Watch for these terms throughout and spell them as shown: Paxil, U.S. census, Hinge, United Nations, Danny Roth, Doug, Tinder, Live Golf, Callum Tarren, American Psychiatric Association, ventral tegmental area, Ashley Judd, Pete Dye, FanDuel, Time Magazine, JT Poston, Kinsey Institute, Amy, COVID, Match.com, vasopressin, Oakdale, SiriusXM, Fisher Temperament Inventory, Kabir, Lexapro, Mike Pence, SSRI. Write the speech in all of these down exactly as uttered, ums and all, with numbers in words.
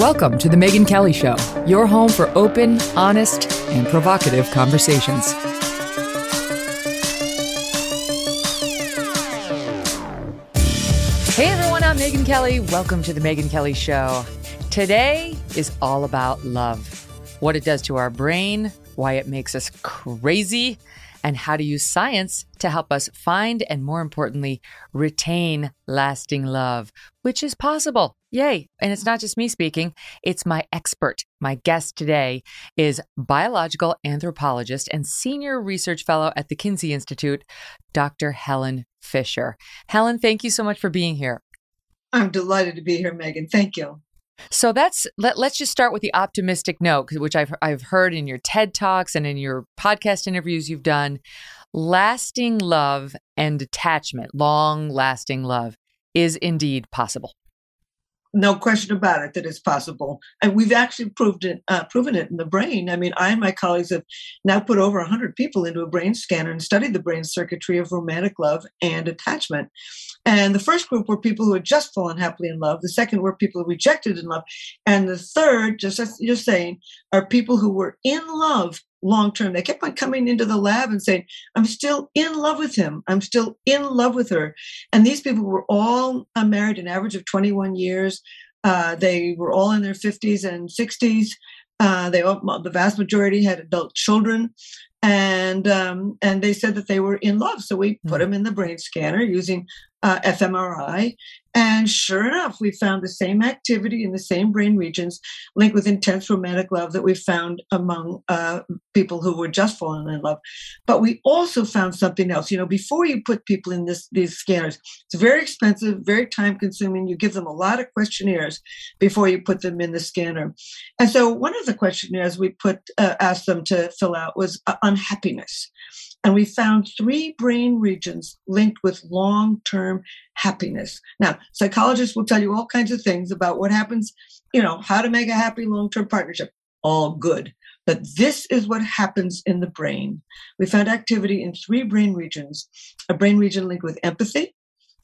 Welcome to The Megyn Kelly Show, your home for open, honest, and provocative conversations. Hey everyone, I'm Megyn Kelly. Welcome to The Megyn Kelly Show. Today is all about love, what it does to our brain, why it makes us crazy, and how to use science to help us find and, more importantly, retain lasting love, which is possible. Yay. And it's not just me speaking. It's my expert. My guest today is biological anthropologist and senior research fellow at the Kinsey Institute, Doctor Helen Fisher. Helen, thank you so much for being here. I'm delighted to be here, Megyn. Thank you. So that's let, let's just start with the optimistic note, which I've I've heard in your TED Talks and in your podcast interviews you've done. Lasting love and attachment, long-lasting love, is indeed possible. No question about it that it's possible. And we've actually proved it, uh, proven it in the brain. I mean, I and my colleagues have now put over one hundred people into a brain scanner and studied the brain circuitry of romantic love and attachment. And the first group were people who had just fallen happily in love. The second were people who rejected in love. And the third, just as you're saying, are people who were in love long term. They kept on coming into the lab and saying, I'm still in love with him. I'm still in love with her. And these people were all married an average of twenty-one years. Uh, they were all in their fifties and sixties. Uh, they all, the vast majority had adult children. And um, and they said that they were in love. So we put them in the brain scanner using uh, fMRI. And sure enough, we found the same activity in the same brain regions linked with intense romantic love that we found among uh, people who were just falling in love. But we also found something else. You know, before you put people in this these scanners, it's very expensive, very time consuming. You give them a lot of questionnaires before you put them in the scanner. And so one of the questionnaires we put uh, asked them to fill out was uh, unhappiness. And we found three brain regions linked with long-term happiness. Now, psychologists will tell you all kinds of things about what happens, you know, how to make a happy long-term partnership. All good. But this is what happens in the brain. We found activity in three brain regions, a brain region linked with empathy,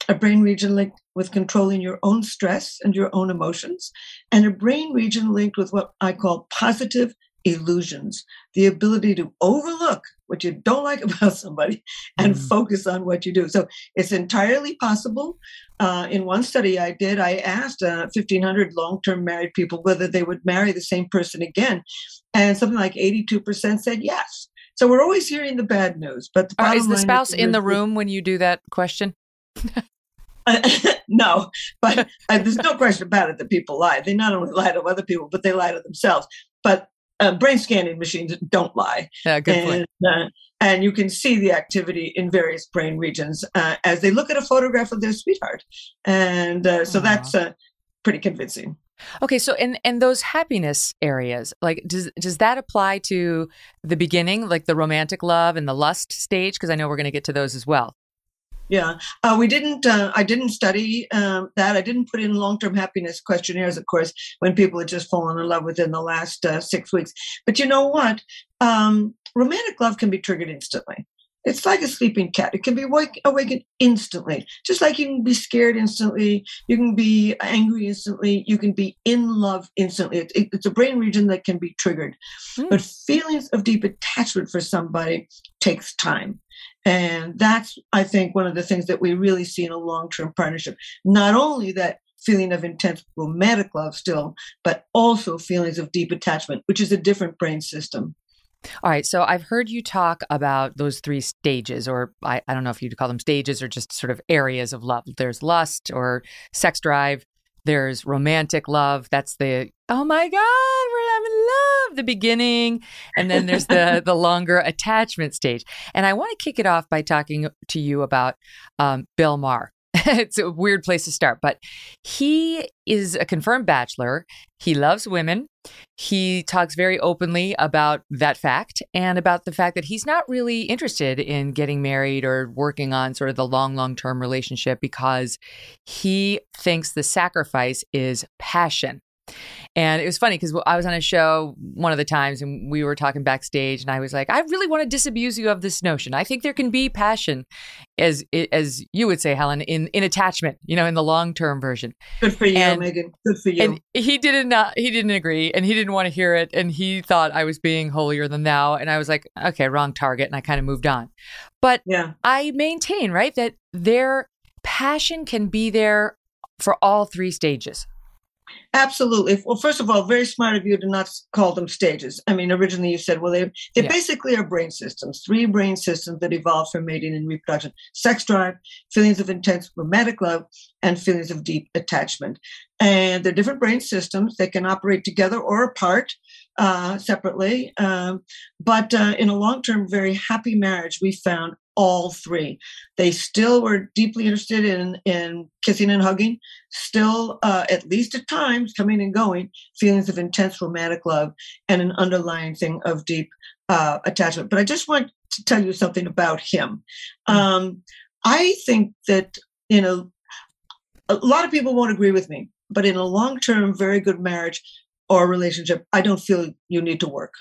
a brain region linked with controlling your own stress and your own emotions, and a brain region linked with what I call positive illusions, the ability to overlook what you don't like about somebody and mm. focus on what you do. So it's entirely possible. Uh, in one study I did, I asked uh, fifteen hundred long-term married people whether they would marry the same person again. And something like eighty-two percent said yes. So we're always hearing the bad news. But the uh, is the spouse is in the room when you do that question? Uh, no, but uh, there's no question about it that people lie. They not only lie to other people, but they lie to themselves. But Uh, brain scanning machines don't lie. Yeah, good and, point. Uh, and you can see the activity in various brain regions uh, as they look at a photograph of their sweetheart. And uh, so Aww. that's uh, pretty convincing. Okay. So in, in those happiness areas, like does, does that apply to the beginning, like the romantic love and the lust stage? Because I know we're going to get to those as well. Yeah, uh, we didn't. Uh, I didn't study um, that. I didn't put in long-term happiness questionnaires, of course, when people had just fallen in love within the last uh, six weeks. But you know what? Um, romantic love can be triggered instantly. It's like a sleeping cat. It can be wake- awakened instantly, just like you can be scared instantly. You can be angry instantly. You can be in love instantly. It, it, it's a brain region that can be triggered. Mm. But feelings of deep attachment for somebody takes time. And that's, I think, one of the things that we really see in a long-term partnership. Not only that feeling of intense romantic love still, but also feelings of deep attachment, which is a different brain system. All right. So I've heard you talk about those three stages, or I, I don't know if you'd call them stages or just sort of areas of love. There's lust or sex drive. There's romantic love. That's the, oh my God, we're I'm in love, the beginning. And then there's the the longer attachment stage. And I want to kick it off by talking to you about um, Bill Maher. It's a weird place to start, but he is a confirmed bachelor. He loves women. He talks very openly about that fact and about the fact that he's not really interested in getting married or working on sort of the long, long-term relationship because he thinks the sacrifice is passion. And it was funny because I was on a show one of the times and we were talking backstage and I was like, I really want to disabuse you of this notion. I think there can be passion, as as you would say, Helen, in, in attachment, you know, in the long-term version. Good for you, and, Megan. Good for you. And he didn't, uh, he didn't agree and he didn't want to hear it. And he thought I was being holier than thou. And I was like, okay, wrong target. And I kind of moved on. But yeah. I maintain, right, that their passion can be there for all three stages. Absolutely. Well, first of all, very smart of you to not call them stages. I mean, originally you said, well, they they yeah. basically are brain systems, three brain systems that evolved from mating and reproduction: sex drive, feelings of intense romantic love, and feelings of deep attachment. And they're different brain systems that can operate together or apart, uh, separately. Um, but uh, in a long-term, very happy marriage, we found all three. They still were deeply interested in, in kissing and hugging, still, uh, at least at times, coming and going, feelings of intense romantic love and an underlying thing of deep uh, attachment. But I just want to tell you something about him. Um, I think that, you know, a lot of people won't agree with me, but in a long-term, very good marriage or relationship, I don't feel you need to work.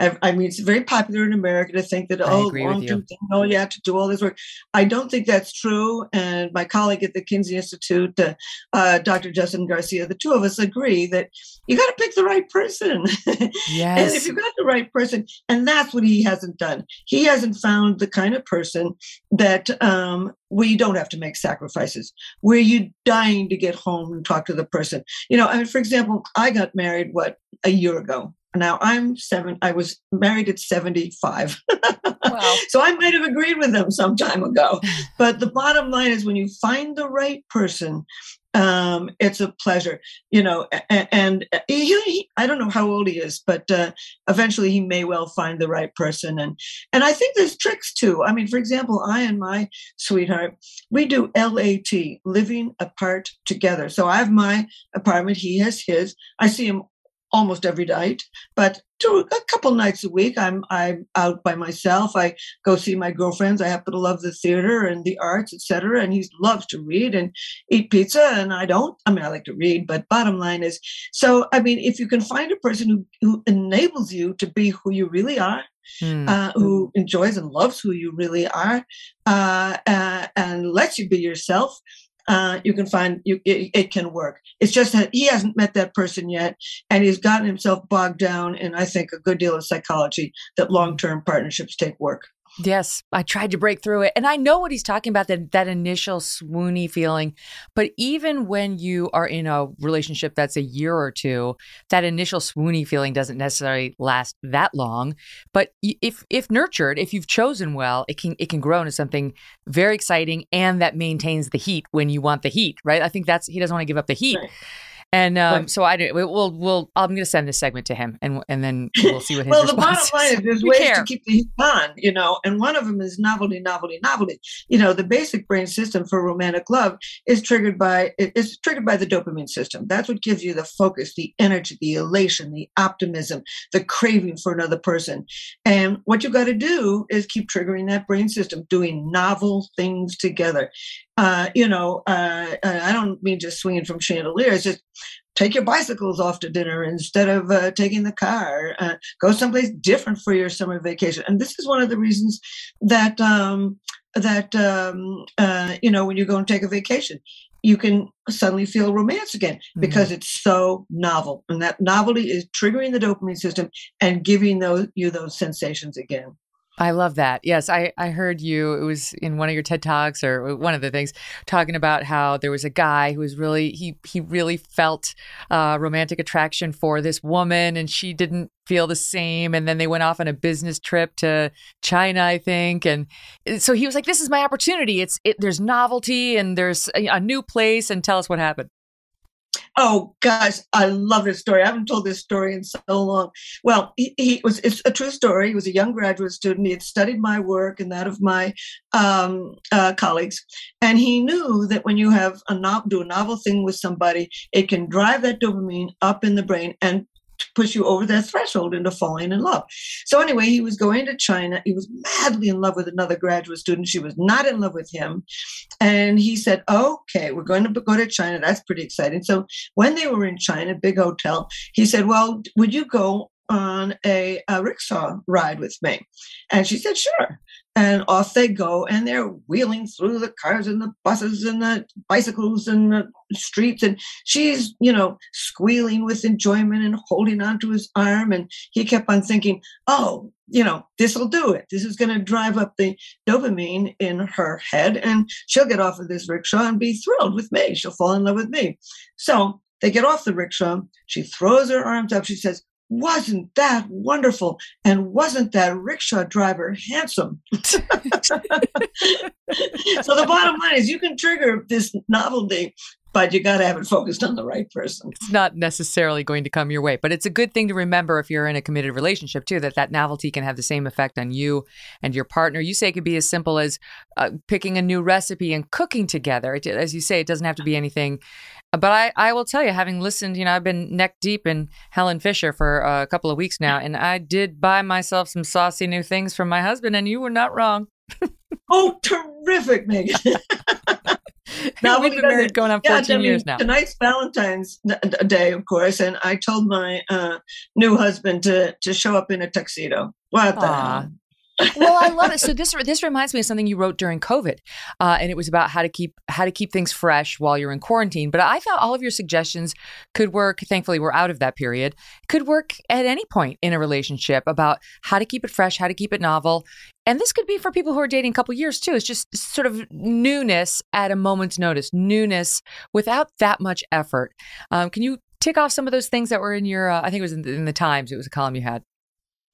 I, I mean, it's very popular in America to think that, oh, long-term thing, oh, you have to do all this work. I don't think that's true. And my colleague at the Kinsey Institute, uh, uh, Doctor Justin Garcia, the two of us agree that you got to pick the right person. Yes. And if you got the right person, and that's what he hasn't done. He hasn't found the kind of person that um, where you don't have to make sacrifices, where you're dying to get home and talk to the person. You know, I mean, for example, I got married, what, a year ago. Now I'm seven. I was married at seventy-five. Wow. So I might have agreed with them some time ago. But the bottom line is, when you find the right person, um, it's a pleasure, you know. And, and he, he, I don't know how old he is, but uh, eventually he may well find the right person. And and I think there's tricks too. I mean, for example, I and my sweetheart, we do L A T, living apart together. So I have my apartment, he has his. I see him almost every night, but two, a couple nights a week, I'm I'm out by myself. I go see my girlfriends. I happen to love the theater and the arts, et cetera. And he loves to read and eat pizza, and I don't. I mean, I like to read, but bottom line is, so I mean, if you can find a person who, who enables you to be who you really are, mm. uh, who enjoys and loves who you really are, uh, uh, and lets you be yourself, Uh, you can find you, it, it can work. It's just that he hasn't met that person yet, and he's gotten himself bogged down in, I think, a good deal of psychology that long-term partnerships take work. Yes, I tried to break through it, and I know what he's talking about, that that initial swoony feeling. But even when you are in a relationship that's a year or two, that initial swoony feeling doesn't necessarily last that long. But if if nurtured, if you've chosen well, it can it can grow into something very exciting, and that maintains the heat when you want the heat, right? I think that's he doesn't want to give up the heat. Right. And um, right. so I do. We'll, we'll. I'm going to send this segment to him, and and then we'll see what his well, response is. Well, the bottom line is, there's ways care. to keep the heat on, you know. And one of them is novelty, novelty, novelty. You know, the basic brain system for romantic love is triggered by it's triggered by the dopamine system. That's what gives you the focus, the energy, the elation, the optimism, the craving for another person. And what you got to do is keep triggering that brain system, doing novel things together. Uh, you know, uh, I don't mean just swinging from chandeliers, just take your bicycles off to dinner instead of uh, taking the car, uh, go someplace different for your summer vacation. And this is one of the reasons that, um, that um, uh, you know, when you go and take a vacation, you can suddenly feel romance again because mm-hmm. it's so novel. And that novelty is triggering the dopamine system and giving those, you those sensations again. I love that. Yes, I, I heard you, it was in one of your TED Talks or one of the things, talking about how there was a guy who was really, he he really felt uh, romantic attraction for this woman and she didn't feel the same. And then they went off on a business trip to China, I think. And so he was like, this is my opportunity. It's it, there's novelty and there's a, a new place. And tell us what happened. Oh, gosh, I love this story. I haven't told this story in so long. Well, he, he was it's a true story. He was a young graduate student. He had studied my work and that of my um, uh, colleagues. And he knew that when you have a no- do a novel thing with somebody, it can drive that dopamine up in the brain and to push you over that threshold into falling in love. So anyway, he was going to China. He was madly in love with another graduate student. She was not in love with him. And he said, okay, we're going to go to China. That's pretty exciting. So when they were in China, big hotel, he said, well, would you go on a, a rickshaw ride with me? And she said, sure. And off they go, and they're wheeling through the cars and the buses and the bicycles and the streets. And she's, you know, squealing with enjoyment and holding onto his arm. And he kept on thinking, oh, you know, this will do it. This is going to drive up the dopamine in her head, and she'll get off of this rickshaw and be thrilled with me. She'll fall in love with me. So they get off the rickshaw. She throws her arms up. She says, wasn't that wonderful? And wasn't that rickshaw driver handsome? So the bottom line is you can trigger this novelty, but you got to have it focused on the right person. It's not necessarily going to come your way, but it's a good thing to remember if you're in a committed relationship too, that that novelty can have the same effect on you and your partner. You say it could be as simple as uh, picking a new recipe and cooking together. It, as you say, it doesn't have to be anything. But I, I will tell you, having listened, you know, I've been neck deep in Helen Fisher for a couple of weeks now, and I did buy myself some saucy new things from my husband, and you were not wrong. Oh, terrific, Megyn. Now we've been married going on fourteen yeah, I mean, years now. Tonight's Valentine's Day, of course, and I told my uh, new husband to to show up in a tuxedo. What the hell? Well, I love it. So this this reminds me of something you wrote during COVID, uh, and it was about how to keep how to keep things fresh while you're in quarantine. But I thought all of your suggestions could work. Thankfully, we're out of that period. Could work at any point in a relationship about how to keep it fresh, how to keep it novel. And this could be for people who are dating a couple years too. It's just sort of newness at a moment's notice, newness without that much effort. Um, can you tick off some of those things that were in your? Uh, I think it was in the, in the Times. It was a column you had.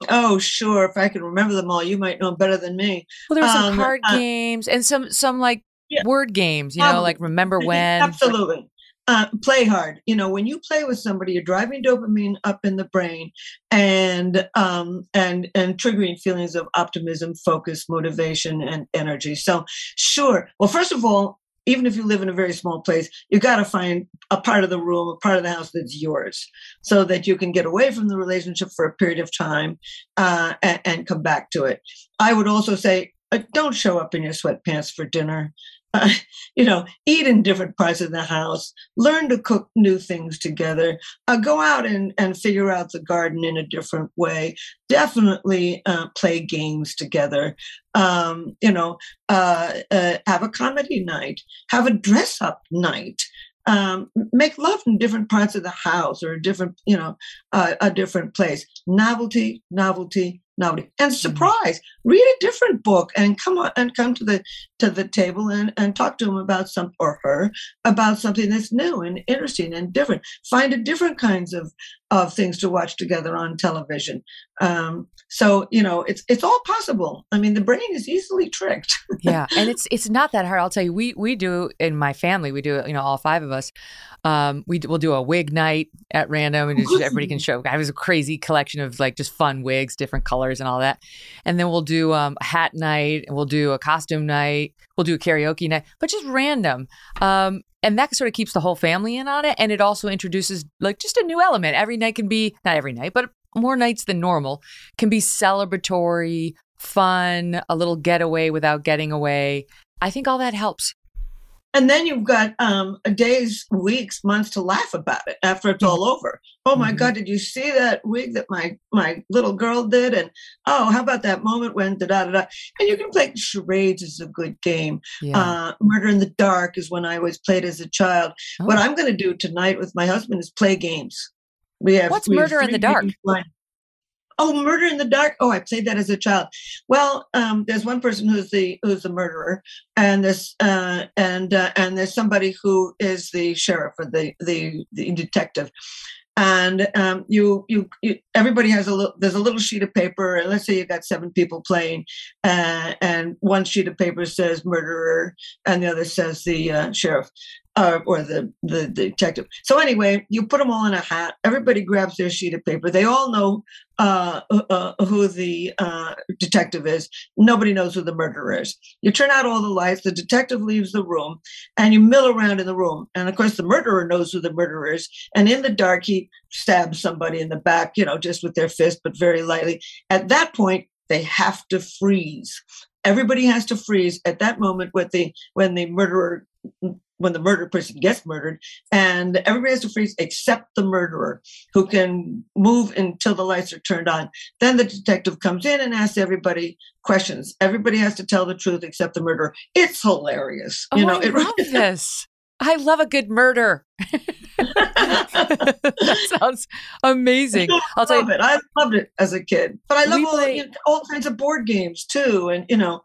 Oh, sure. If I can remember them all, you might know them better than me. Well, there were some um, card uh, games and some some like yeah. word games, you um, know, like remember when. Absolutely. Uh, play hard. You know, when you play with somebody, you're driving dopamine up in the brain and um, and and triggering feelings of optimism, focus, motivation, and energy. So sure. Well, first of all, even if you live in a very small place, you got to find a part of the room, a part of the house that's yours so that you can get away from the relationship for a period of time uh, and, and come back to it. I would also say, uh, don't show up in your sweatpants for dinner. Uh, you know, eat in different parts of the house, learn to cook new things together, uh, go out and, and figure out the garden in a different way. Definitely uh, play games together. Um, you know, uh, uh, have a comedy night, have a dress up night, um, make love in different parts of the house or a different, you know, uh, a different place. Novelty, novelty. Novelty. And surprise, read a different book and come on, and come to the to the table and, and talk to him about some or her about something that's new and interesting and different. Find a different kinds of, of things to watch together on television. Um, so, you know, it's it's all possible. I mean, the brain is easily tricked. Yeah. And it's it's not that hard. I'll tell you, we we do in my family, we do, you know, all five of us. Um, we will do a wig night at random and just, everybody can show. I was a crazy collection of like just fun wigs, different colors and all that. And then we'll do um, a hat night, and we'll do a costume night, we'll do a karaoke night, but just random. Um, and that sort of keeps the whole family in on it. And it also introduces like just a new element. Every night can be, not every night, but more nights than normal can be celebratory, fun, a little getaway without getting away. I think all that helps. And then you've got um, days, weeks, months to laugh about it after it's all over. Oh, my mm-hmm. God, did you see that wig that my my little girl did? And, oh, how about that moment when da-da-da-da? And you can play charades is a good game. Yeah. Uh, Murder in the Dark is when I always played as a child. Oh. What I'm going to do tonight with my husband is play games. We have What's we Murder have in the Dark? Oh, Murder in the Dark. Oh, I played that as a child. Well, um, there's one person who's the who's the murderer, and this uh, and uh, and there's somebody who is the sheriff or the the, the detective. And um, you, you, you, everybody has a little, there's a little sheet of paper, and let's say you got seven people playing, uh, and one sheet of paper says murderer, and the other says the uh, sheriff. uh, or the, the detective. So anyway, you put them all in a hat. Everybody grabs their sheet of paper. They all know uh, uh, who the uh, detective is. Nobody knows who the murderer is. You turn out all the lights. The detective leaves the room, and you mill around in the room. And of course, the murderer knows who the murderer is. And in the dark, he stabs somebody in the back, you know, just with their fist, but very lightly. At that point, they have to freeze. Everybody has to freeze at that moment with the when the murderer when the murder person gets murdered, and everybody has to freeze except the murderer, who can move until the lights are turned on. Then the detective comes in and asks everybody questions. Everybody has to tell the truth except the murderer. It's hilarious. Oh, you know, I it, love this. I love a good murder. That sounds amazing. I I'll love you. it. I loved it as a kid, but I love all, play, you know, all kinds of board games too. And you know,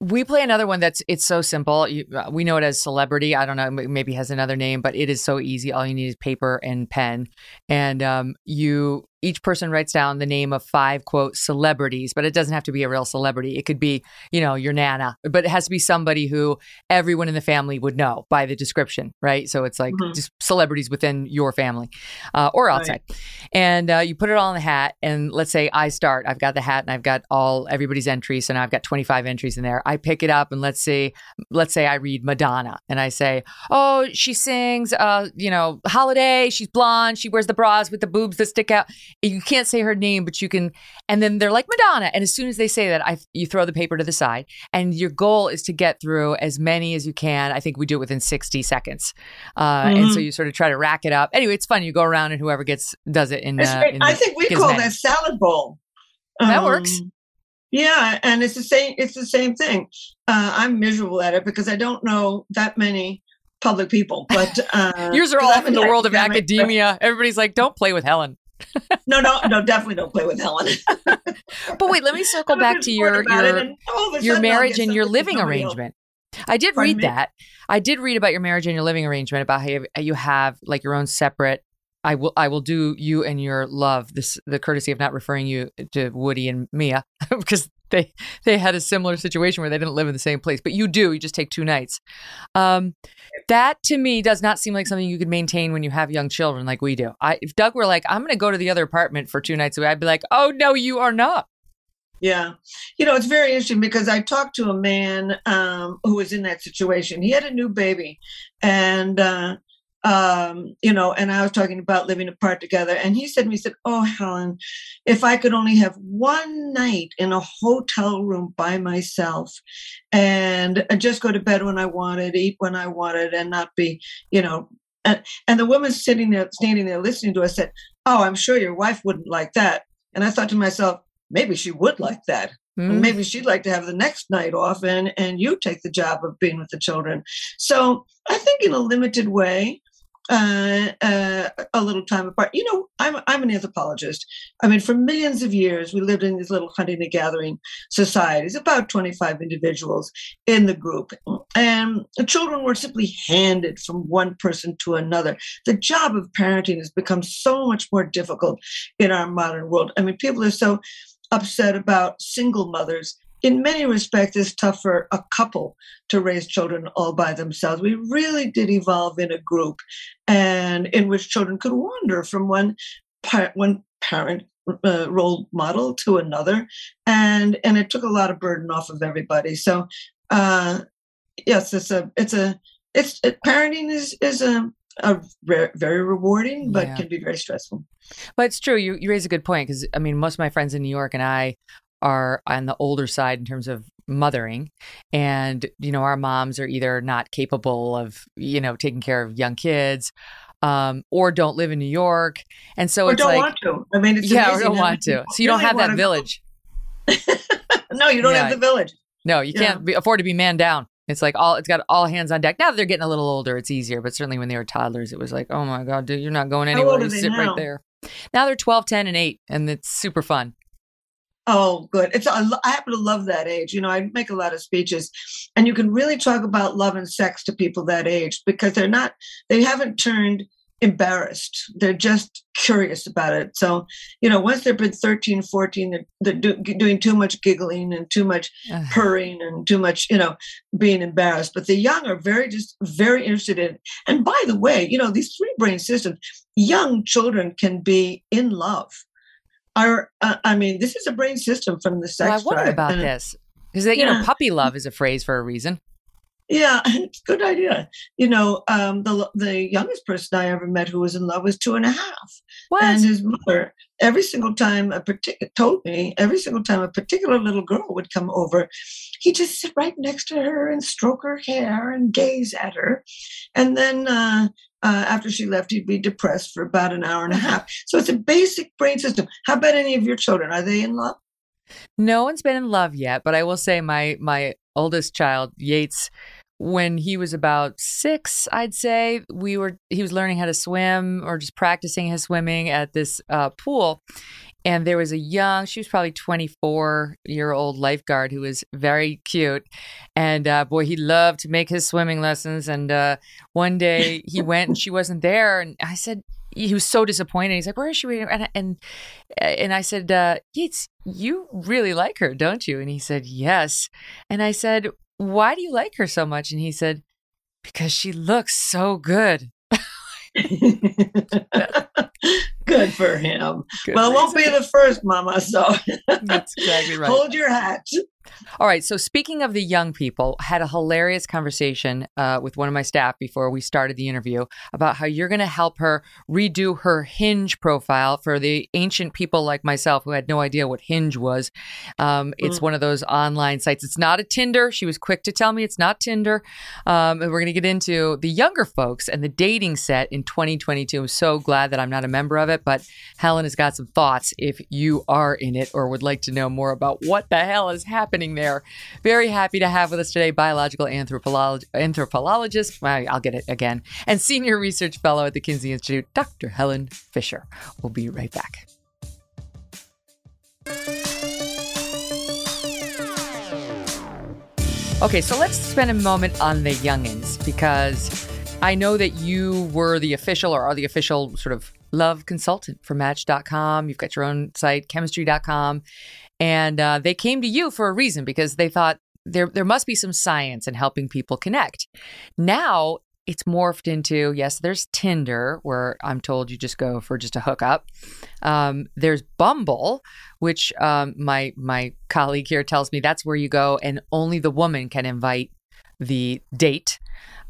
we play another one that's it's so simple. You, we know it as Celebrity. I don't know, maybe has another name, but it is so easy. All you need is paper and pen, and um, you each person writes down the name of five quote celebrities, but it doesn't have to be a real celebrity. It could be, you know, your nana, but it has to be somebody who everyone in the family would know by the description, right? So it's like mm-hmm. just celebrities within your family uh, or outside. Right. And uh, you put it all in the hat, and let's say I start, I've got the hat and I've got all everybody's entries, and so I've got twenty-five entries in there. I pick it up and let's see, let's say I read Madonna and I say, oh, she sings, uh, you know, Holiday, she's blonde, she wears the bras with the boobs that stick out. You can't say her name, but you can. And then they're like, Madonna. And as soon as they say that, I, you throw the paper to the side. And your goal is to get through as many as you can. I think we do it within sixty seconds. Uh, mm-hmm. And so you sort of try to rack it up. Anyway, it's fun. You go around and whoever gets does it. In, uh, in I the, think we call many. that salad bowl. Um, that works. Yeah. And it's the same. It's the same thing. Uh, I'm miserable at it because I don't know that many public people. But uh, yours are all in the world of academia. But everybody's like, don't play with Helen. no, no, no! Definitely don't play with Helen. But wait, let me circle back to your your, your marriage and your living arrangement. Else. I did Pardon read me? that. I did read about your marriage and your living arrangement, about how you have like your own separate. I will, I will do you and your love this the courtesy of not referring you to Woody and Mia because they they had a similar situation where they didn't live in the same place. But you do. You just take two nights. Um, that to me does not seem like something you could maintain when you have young children like we do. I, if Doug were like, I'm going to go to the other apartment for two nights away, I'd be like, oh, no, you are not. Yeah. You know, it's very interesting because I talked to a man um, who was in that situation. He had a new baby and, uh, um, you know, and I was talking about living apart together. And he said to me, he said, oh, Helen, if I could only have one night in a hotel room by myself and just go to bed when I wanted, eat when I wanted, and not be, you know, and, and the woman sitting there, standing there listening to us said, oh, I'm sure your wife wouldn't like that. And I thought to myself, maybe she would like that. Mm. Maybe she'd like to have the next night off and, and you take the job of being with the children. So I think in a limited way, Uh, uh, a little time apart. You know, I'm I'm an anthropologist. I mean, for millions of years, we lived in these little hunting and gathering societies, about twenty-five individuals in the group. And the children were simply handed from one person to another. The job of parenting has become so much more difficult in our modern world. I mean, people are so upset about single mothers. In many respects, it's tough for a couple to raise children all by themselves. We really did evolve in a group and in which children could wander from one parent, one parent uh, role model to another. And, and it took a lot of burden off of everybody. So, uh, yes, it's a, it's a, it's it, parenting is, is a, a re- very rewarding, but yeah. can be very stressful. But it's true. You, you raise a good point. 'Cause I mean, most of my friends in New York and I are on the older side in terms of mothering. And, you know, our moms are either not capable of, you know, taking care of young kids um, or don't live in New York. And so or it's like- Or don't want to. I mean, it's Yeah, or don't want to. So you really don't have that village. No, you don't yeah. have the village. No, you yeah. can't be, afford to be man down. It's like all, it's got all hands on deck. Now that they're getting a little older, it's easier. But certainly when they were toddlers, it was like, oh my God, dude, you're not going anywhere. You sit now? right there. Now they're twelve, ten, and eight. And it's super fun. Oh, good. It's I happen to love that age. You know, I make a lot of speeches and you can really talk about love and sex to people that age because they're not, they haven't turned embarrassed. They're just curious about it. So, you know, once they've been thirteen, fourteen, they're, they're do, doing too much giggling and too much uh. purring and too much, you know, being embarrassed. But the young are very, just very interested in it. And by the way, you know, these three brain systems, young children can be in love. Are uh, I mean, this is a brain system from the sex drive. Well, I wonder about and, this. Because, you yeah. know, puppy love is a phrase for a reason. Yeah, good idea. You know, um, the the youngest person I ever met who was in love was two and a half. What? And his mother, every single time, a particular told me, every single time a particular little girl would come over, he'd just sit right next to her and stroke her hair and gaze at her. And then uh, uh, after she left, he'd be depressed for about an hour and a half. So it's a basic brain system. How about any of your children? Are they in love? No one's been in love yet, but I will say my my oldest child, Yates, when he was about six, I'd say we were he was learning how to swim or just practicing his swimming at this uh, pool. And there was a young, she was probably twenty-four year old lifeguard who was very cute. And uh, boy, he loved to make his swimming lessons. And uh, one day he went and she wasn't there. And I said, he was so disappointed. He's like, where is she? And and, and I said, uh, Yates, you really like her, don't you? And he said, yes. And I said, why do you like her so much? And he said, because she looks so good. Good for him. Good well, reason. It won't be the first, Mama. So that's exactly right. Hold your hat. All right. So speaking of the young people, I had a hilarious conversation uh, with one of my staff before we started the interview about how you're going to help her redo her Hinge profile for the ancient people like myself who had no idea what Hinge was. Um, it's mm. one of those online sites. It's not a Tinder. She was quick to tell me it's not Tinder. Um, and we're going to get into the younger folks and the dating set in twenty twenty-two. I'm so glad that I'm not a member of it, but Helen has got some thoughts if you are in it or would like to know more about what the hell is happening there. Very happy to have with us today biological anthropolog- anthropologist, well, I'll get it again, and senior research fellow at the Kinsey Institute, Doctor Helen Fisher. We'll be right back. Okay, so let's spend a moment on the youngins, because I know that you were the official or are the official sort of love consultant for Match dot com. You've got your own site, Chemistry dot com. And uh, they came to you for a reason, because they thought there there must be some science in helping people connect. Now it's morphed into, yes, there's Tinder, where I'm told you just go for just a hookup. Um, there's Bumble, which um, my my colleague here tells me that's where you go and only the woman can invite the date.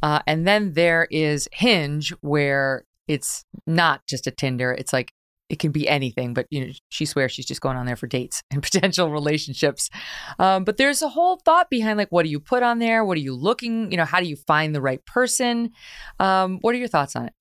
Uh, and then there is Hinge, where it's not just a Tinder. It's like, it can be anything, but you know, she swears she's just going on there for dates and potential relationships. Um, but there's a whole thought behind, like, what do you put on there? What are you looking? You know, how do you find the right person? Um, what are your thoughts on it?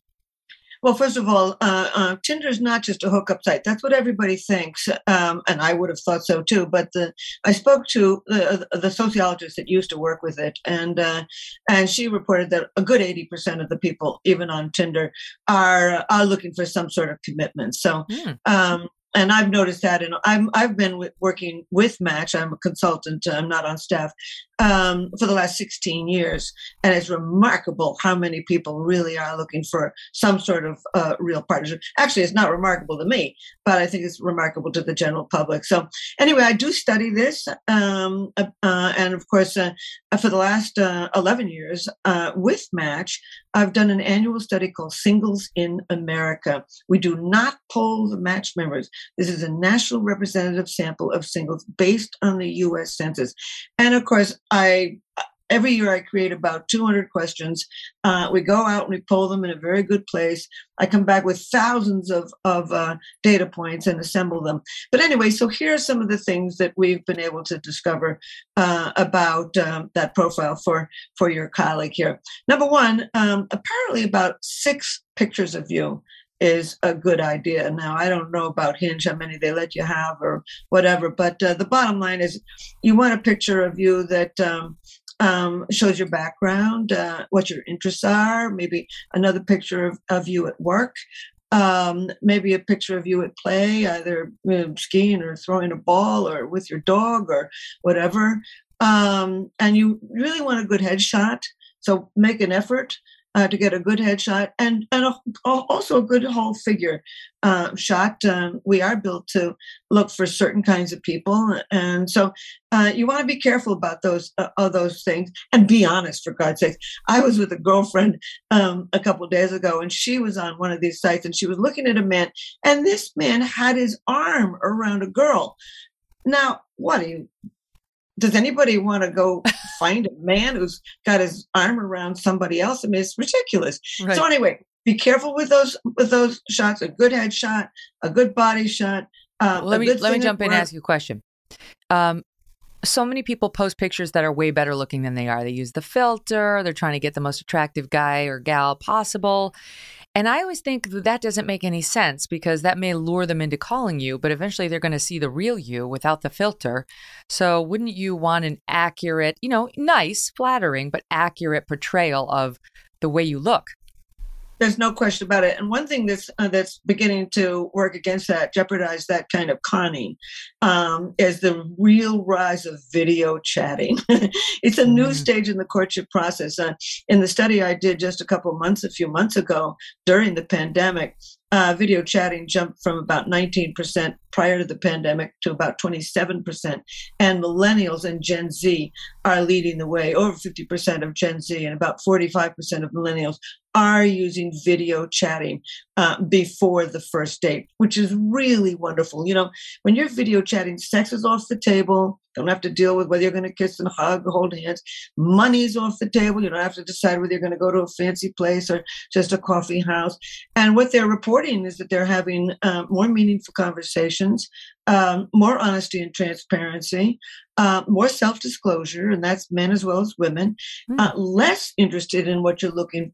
Well, first of all, uh, uh, Tinder is not just a hookup site. That's what everybody thinks, um, and I would have thought so too. But the, I spoke to the, the sociologist that used to work with it, and uh, and she reported that a good eighty percent of the people, even on Tinder, are are looking for some sort of commitment. So. Mm. Um, And I've noticed that, and I'm, I've been with, working with Match. I'm a consultant. I'm not on staff um, for the last sixteen years. And it's remarkable how many people really are looking for some sort of uh, real partnership. Actually, it's not remarkable to me, but I think it's remarkable to the general public. So anyway, I do study this. Um, uh, uh, and of course, uh, for the last uh, eleven years uh, with Match, I've done an annual study called Singles in America. We do not poll the Match members. This is a national representative sample of singles based on the U S census. And of course, I every year I create about two hundred questions. Uh, we go out and we poll them in a very good place. I come back with thousands of, of uh, data points and assemble them. But anyway, so here are some of the things that we've been able to discover uh, about um, that profile for, for your colleague here. Number one, um, apparently about six pictures of you is a good idea. Now, I don't know about Hinge, how many they let you have or whatever, but uh, the bottom line is you want a picture of you that um, um, shows your background, uh, what your interests are, maybe another picture of, of you at work, um, maybe a picture of you at play, either you know, skiing or throwing a ball or with your dog or whatever. Um, and you really want a good headshot, so make an effort. uh, to get a good headshot and, and a, also a good whole figure uh, shot. Uh, we are built to look for certain kinds of people. And so uh, you want to be careful about those, uh, all those things, and be honest, for God's sake. I was with a girlfriend um, a couple of days ago, and she was on one of these sites, and she was looking at a man, and this man had his arm around a girl. Now, what do you, does anybody want to go find a man who's got his arm around somebody else? I mean, it's ridiculous. Right. So anyway, be careful with those with those shots. A good head shot, a good body shot. Uh, let me let me jump in and ask you a question. Um, so many people post pictures that are way better looking than they are. They use the filter. They're trying to get the most attractive guy or gal possible. And I always think that, that doesn't make any sense, because that may lure them into calling you, but eventually they're going to see the real you without the filter. So wouldn't you want an accurate, you know, nice, flattering, but accurate portrayal of the way you look? There's no question about it. And one thing that's uh, that's beginning to work against that, jeopardize that kind of conning, um, is the real rise of video chatting. It's a new mm-hmm. stage in the courtship process. Uh, in the study I did just a couple months, a few months ago during the pandemic, uh, video chatting jumped from about nineteen percent prior to the pandemic to about twenty-seven percent. And millennials and Gen Z are leading the way. Over fifty percent of Gen Z and about forty-five percent of millennials are using video chatting uh, before the first date, which is really wonderful. You know, when you're video chatting, sex is off the table. You don't have to deal with whether you're going to kiss and hug or hold hands. Money's off the table. You don't have to decide whether you're going to go to a fancy place or just a coffee house. And what they're reporting is that they're having uh, more meaningful conversations, um, more honesty and transparency, uh, more self-disclosure, and that's men as well as women, mm. uh, less interested in what you're looking for.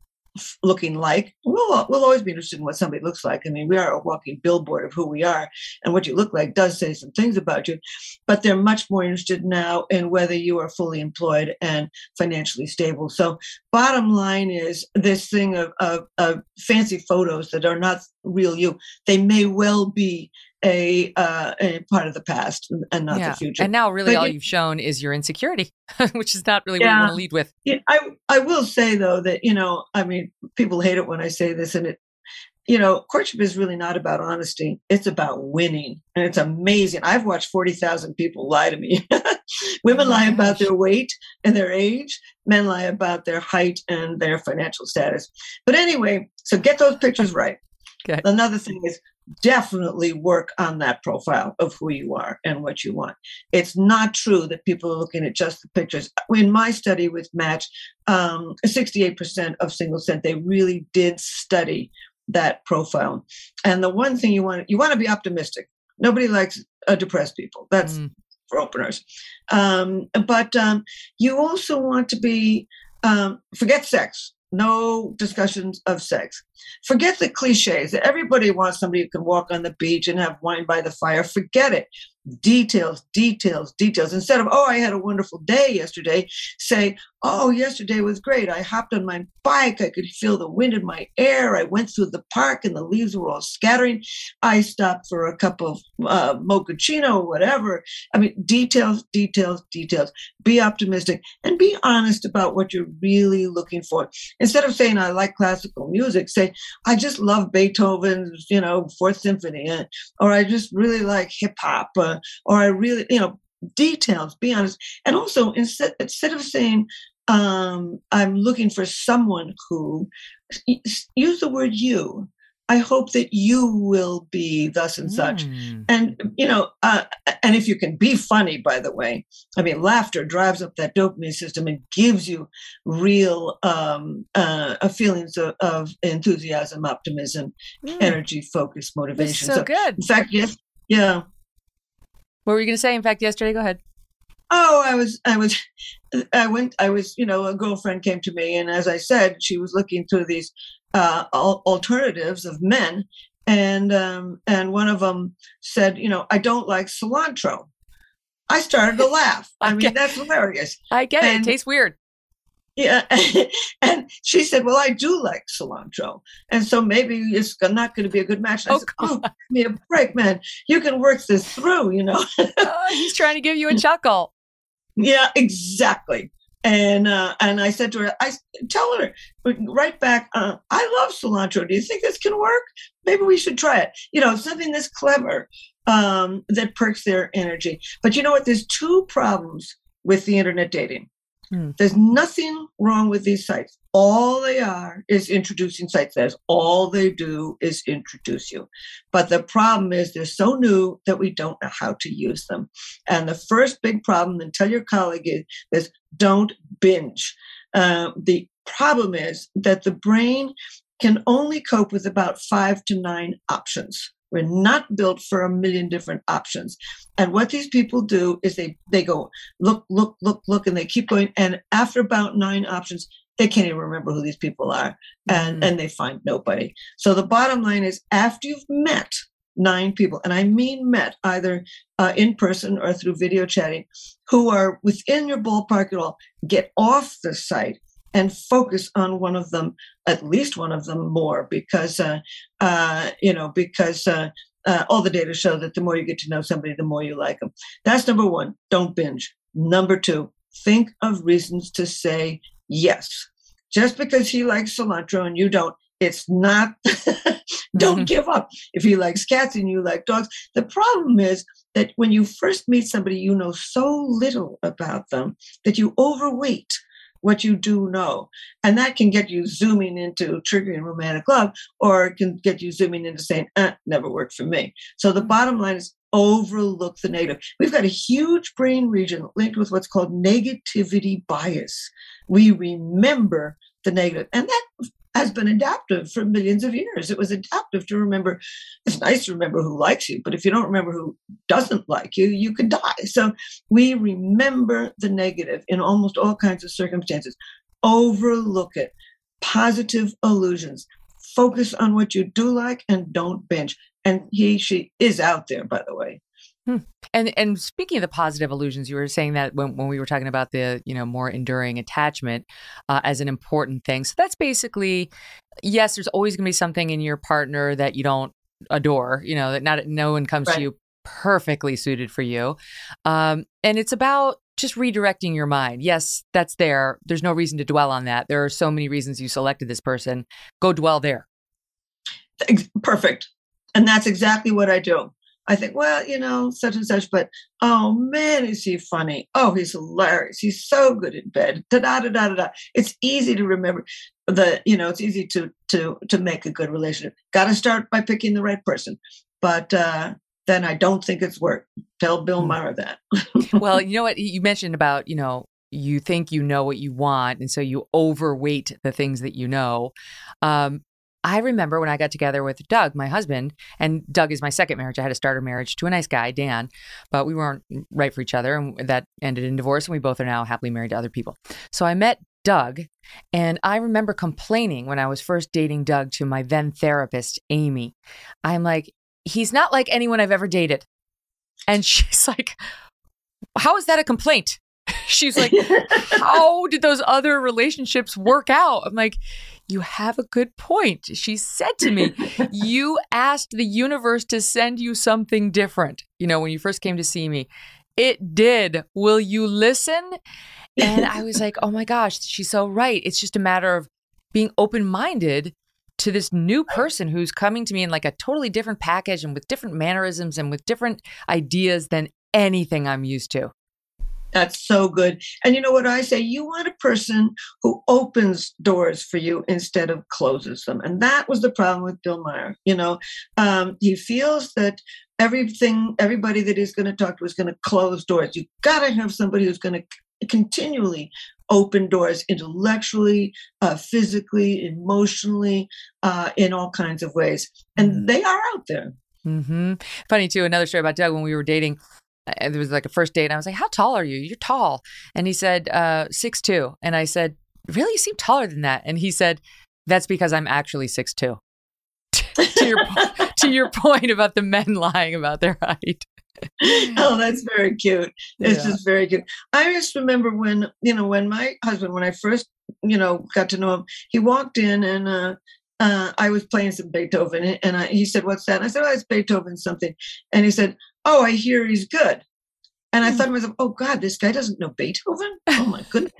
looking like. We'll, we'll always be interested in what somebody looks like. I mean, we are a walking billboard of who we are, and what you look like does say some things about you, but they're much more interested now in whether you are fully employed and financially stable. So bottom line is this thing of, of, of fancy photos that are not real you, they may well be a, uh, a part of the past and not yeah. the future. And now really but all it, you've shown is your insecurity, which is not really yeah. what you want to lead with. Yeah, I, I will say, though, that, you know, I mean, people hate it when I say this, and it, you know, courtship is really not about honesty. It's about winning. And it's amazing. I've watched forty thousand people lie to me. Women oh lie gosh. about their weight and their age. Men lie about their height and their financial status. But anyway, so get those pictures right. Okay. Another thing is definitely work on that profile of who you are and what you want. It's not true that people are looking at just the pictures. In my study with Match, um, sixty-eight percent of singles said they really did study that profile. And the one thing you want, you want to be optimistic. Nobody likes uh, depressed people. That's mm. for openers. Um, but um, you also want to be, um, forget sex. No discussions of sex. Forget the cliches. Everybody wants somebody who can walk on the beach and have wine by the fire. Forget it. Details, details, details. Instead of, oh, I had a wonderful day yesterday, say, oh, yesterday was great. I hopped on my bike. I could feel the wind in my hair. I went through the park and the leaves were all scattering. I stopped for a cup of uh, mochaccino or whatever. I mean, details, details, details. Be optimistic and be honest about what you're really looking for. Instead of saying, I like classical music, say, I just love Beethoven's, you know, Fourth Symphony, or I just really like hip hop, or, or I really, you know, details, be honest. And also, instead, instead of saying, um, I'm looking for someone who, use the word you. I hope that you will be thus and such. Mm. And, you know, uh, and if you can be funny, by the way, I mean, laughter drives up that dopamine system and gives you real um, uh, feelings of, of enthusiasm, optimism, mm. energy, focus, motivation. That's so, so good. In fact, yes. Yeah. What were you going to say? In fact, yesterday, go ahead. Oh, I was, I was, I went, I was, you know, a girlfriend came to me, and as I said, she was looking through these uh, al- alternatives of men. And, um, and one of them said, you know, I don't like cilantro. I started to laugh. I, I mean, get, that's hilarious. I get and, it. It tastes weird. Yeah. And she said, well, I do like cilantro. And so maybe it's not going to be a good match. And I oh, said, oh, give me a break, man. You can work this through, you know. Oh, he's trying to give you a chuckle. Yeah, exactly. And uh, and I said to her, I tell her right back, uh, I love cilantro. Do you think this can work? Maybe we should try it. You know, something this clever um, that perks their energy. But you know what? There's two problems with the internet dating. Hmm. There's nothing wrong with these sites. All they are is introducing sites. That's all they do is introduce you. But the problem is they're so new that we don't know how to use them. And the first big problem, and tell your colleague, is don't binge. Uh, the problem is that the brain can only cope with about five to nine options. We're not built for a million different options. And what these people do is they, they go, look, look, look, look, and they keep going. And after about nine options, they can't even remember who these people are. And, mm-hmm. and they find nobody. So the bottom line is after you've met nine people, and I mean met either uh, in person or through video chatting, who are within your ballpark at all, get off the site and focus on one of them, at least one of them more, because, uh, uh, you know, because uh, uh, all the data show that the more you get to know somebody, the more you like them. That's number one, don't binge. Number two, think of reasons to say yes. Just because he likes cilantro and you don't, it's not, don't mm-hmm. give up. If he likes cats and you like dogs, the problem is that when you first meet somebody, you know so little about them that you overweight what you do know. And that can get you zooming into triggering romantic love, or it can get you zooming into saying, eh, never worked for me. So the bottom line is overlook the negative. We've got a huge brain region linked with what's called negativity bias. We remember the negative. And that has been adaptive for millions of years. It was adaptive to remember. It's nice to remember who likes you, but if you don't remember who doesn't like you, you could die. So we remember the negative in almost all kinds of circumstances. Overlook it. Positive illusions. Focus on what you do like and don't binge. And he, she is out there, by the way. Hmm. And and speaking of the positive illusions, you were saying that when, when we were talking about the, you know, more enduring attachment uh, as an important thing. So that's basically, yes, there's always going to be something in your partner that you don't adore, you know, that not no one comes right. to you perfectly suited for you. Um, and it's about just redirecting your mind. Yes, that's there. There's no reason to dwell on that. There are so many reasons you selected this person. Go dwell there. Perfect. And that's exactly what I do. I think, well, you know, such and such, but oh man, is he funny? Oh, he's hilarious. He's so good in bed. Da da da da da. It's easy to remember the, you know, it's easy to to to make a good relationship. Got to start by picking the right person, but uh, then I don't think it's work. Tell Bill Maher that. Well, you know what you mentioned about, you know, you think you know what you want, and so you overweight the things that you know. Um, I remember when I got together with Doug, my husband, and Doug is my second marriage. I had a starter marriage to a nice guy, Dan, but we weren't right for each other. And that ended in divorce. And we both are now happily married to other people. So I met Doug, and I remember complaining when I was first dating Doug to my then therapist, Amy. I'm like, he's not like anyone I've ever dated. And she's like, how is that a complaint? She's like, how did those other relationships work out? I'm like, you have a good point. She said to me, you asked the universe to send you something different. You know, when you first came to see me, it did. Will you listen? And I was like, oh my gosh, she's so right. It's just a matter of being open-minded to this new person who's coming to me in like a totally different package and with different mannerisms and with different ideas than anything I'm used to. That's so good. And you know what I say? You want a person who opens doors for you instead of closes them. And that was the problem with Bill Maher. You know, um, he feels that everything, everybody that he's going to talk to is going to close doors. You've got to have somebody who's going to c- continually open doors intellectually, uh, physically, emotionally, uh, in all kinds of ways. And they are out there. Mm-hmm. Funny, too. Another story about Doug when we were dating. It was like a first date. And I was like, how tall are you? You're tall. And he said, uh, six two. And I said, really? You seem taller than that. And he said, that's because I'm actually six two. to, your, to your point about the men lying about their height. Oh, that's very cute. It's yeah. just very cute. I just remember when, you know, when my husband, when I first, you know, got to know him, he walked in and, uh, Uh, I was playing some Beethoven, and I, he said, what's that? And I said, oh, it's Beethoven something. And he said, oh, I hear he's good. And I mm. thought to myself, oh, God, this guy doesn't know Beethoven? Oh, my goodness.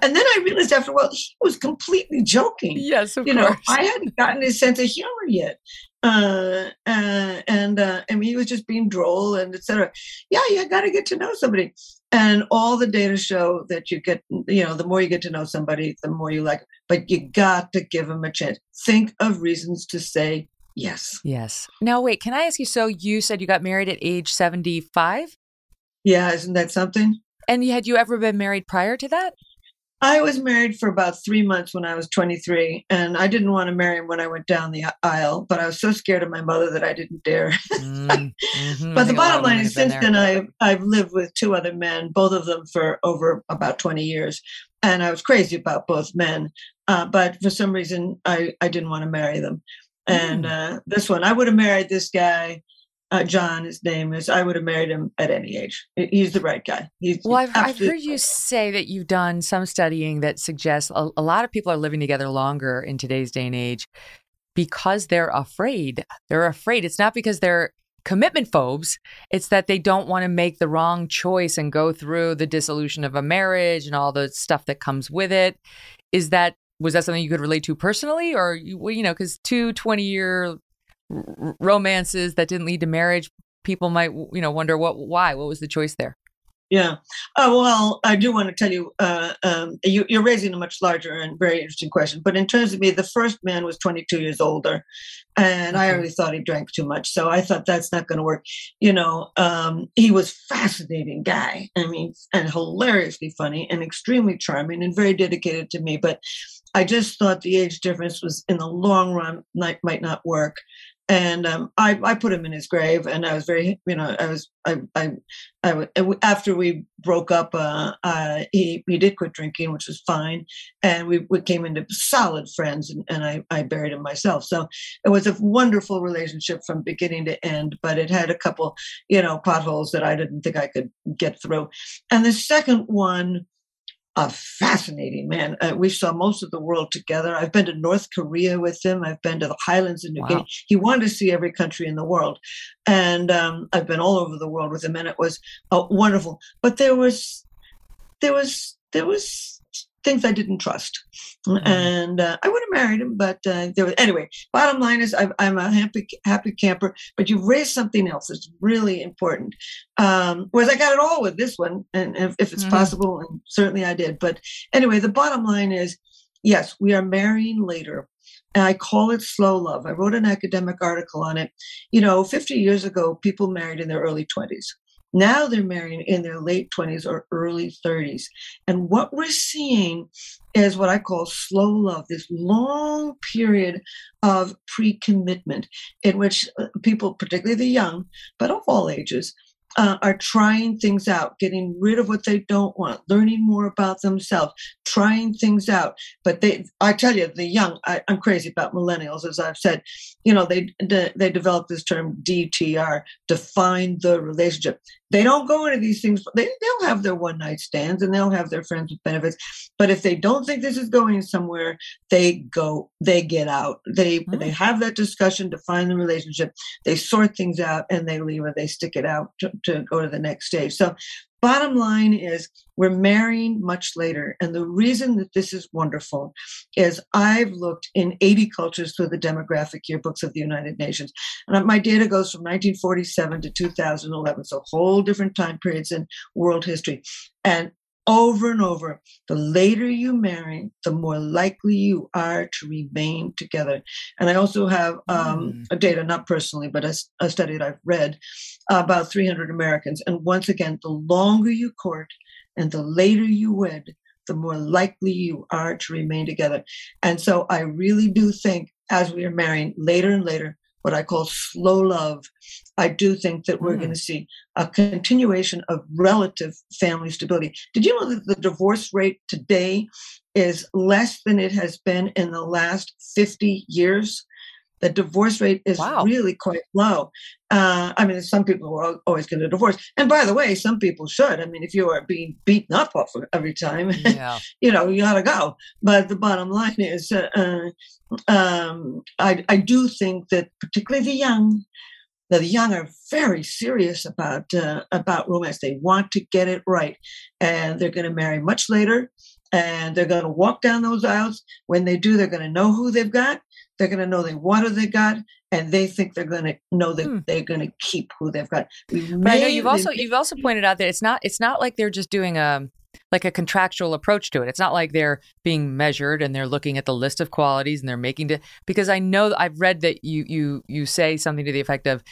And then I realized after a while, he was completely joking. Yes, of you course. You know, I hadn't gotten his sense of humor yet. Uh, uh, and uh, I mean, he was just being droll and et cetera. Yeah, you got to get to know somebody. And all the data show that you get, you know, the more you get to know somebody, the more you like them. But you got to give them a chance. Think of reasons to say yes. Yes. Now, wait, can I ask you, so you said you got married at age seventy-five? Yeah, isn't that something? And had you ever been married prior to that? I was married for about three months when I was twenty-three, and I didn't want to marry him when I went down the aisle, but I was so scared of my mother that I didn't dare. Mm-hmm. But the bottom line is since there. then I've, I've lived with two other men, both of them for over about twenty years. And I was crazy about both men, uh, but for some reason I, I didn't want to marry them. And mm. uh, this one, I would have married this guy. Uh, John, his name is, I would have married him at any age. He's the right guy. He's well, I've, I've heard you say that you've done some studying that suggests a, a lot of people are living together longer in today's day and age because they're afraid. They're afraid. It's not because they're commitment phobes. It's that they don't want to make the wrong choice and go through the dissolution of a marriage and all the stuff that comes with it. Is that, was that something you could relate to personally? Or, you, you know, because two twenty-year romances that didn't lead to marriage, people might, you know, wonder what, why, what was the choice there? Yeah. Oh, well, I do want to tell you, uh, um, you, you're raising a much larger and very interesting question, but in terms of me, the first man was twenty-two years older and I already thought he drank too much. So I thought that's not going to work. You know, um, he was a fascinating guy. I mean, and hilariously funny and extremely charming and very dedicated to me. But I just thought the age difference was in the long run might, might not work. And um, I, I put him in his grave, and I was very, you know, I was, I, I, I after we broke up, uh, uh, he, he did quit drinking, which was fine. And we, we came into solid friends, and, and I, I buried him myself. So it was a wonderful relationship from beginning to end, but it had a couple, you know, potholes that I didn't think I could get through. And the second one, a fascinating man. Uh, we saw most of the world together. I've been to North Korea with him. I've been to the Highlands in New wow. Guinea. He wanted to see every country in the world. And um, I've been all over the world with him, and it was uh, wonderful. But there was, there was, there was things I didn't trust. Mm-hmm. And uh, I would have married him, but uh, there was, anyway, bottom line is I've, I'm a happy, happy camper, but you've raised something else that's really important. Um, whereas I got it all with this one, and if, if it's mm-hmm. possible, and certainly I did. But anyway, the bottom line is, yes, we are marrying later. And I call it slow love. I wrote an academic article on it. You know, fifty years ago, people married in their early twenties. Now they're marrying in their late twenties or early thirties. And what we're seeing is what I call slow love, this long period of pre-commitment in which people, particularly the young, but of all ages, uh, are trying things out, getting rid of what they don't want, learning more about themselves, trying things out. But they, I tell you, the young, I, I'm crazy about millennials, as I've said, you know, they, de, they developed this term D T R, define the relationship. They don't go into these things. They, they'll have their one night stands and they'll have their friends with benefits. But if they don't think this is going somewhere, they go, they get out. They mm-hmm. they have that discussion, define the relationship. They sort things out and they leave or they stick it out to, to go to the next stage. So bottom line is we're marrying much later. And the reason that this is wonderful is I've looked in eighty cultures through the demographic yearbooks of the United Nations. And my data goes from nineteen forty-seven to two thousand eleven. So whole different time periods in world history. And over and over, the later you marry, the more likely you are to remain together. And I also have um, mm. data, not personally, but a, a study that I've read uh, about three hundred Americans. And once again, the longer you court and the later you wed, the more likely you are to remain together. And so I really do think as we are marrying later and later, what I call slow love, I do think that we're mm. going to see a continuation of relative family stability. Did you know that the divorce rate today is less than it has been in the last fifty years? The divorce rate is wow. really quite low. Uh, I mean, some people are always going to divorce. And by the way, some people should. I mean, if you are being beaten up every time, yeah. you know, you ought to go. But the bottom line is, uh, uh, um, I, I do think that particularly the young, the young are very serious about uh, about romance. They want to get it right, and they're going to marry much later, and they're going to walk down those aisles. When they do, they're going to know who they've got. They're going to know they want who they got, and they think they're going to know that hmm. they're going to keep who they've got. But I know you've also you've also pointed out that it's not it's not like they're just doing a like a contractual approach to it. It's not like they're being measured and they're looking at the list of qualities and they're making it. Because I know I've read that you you you say something to the effect of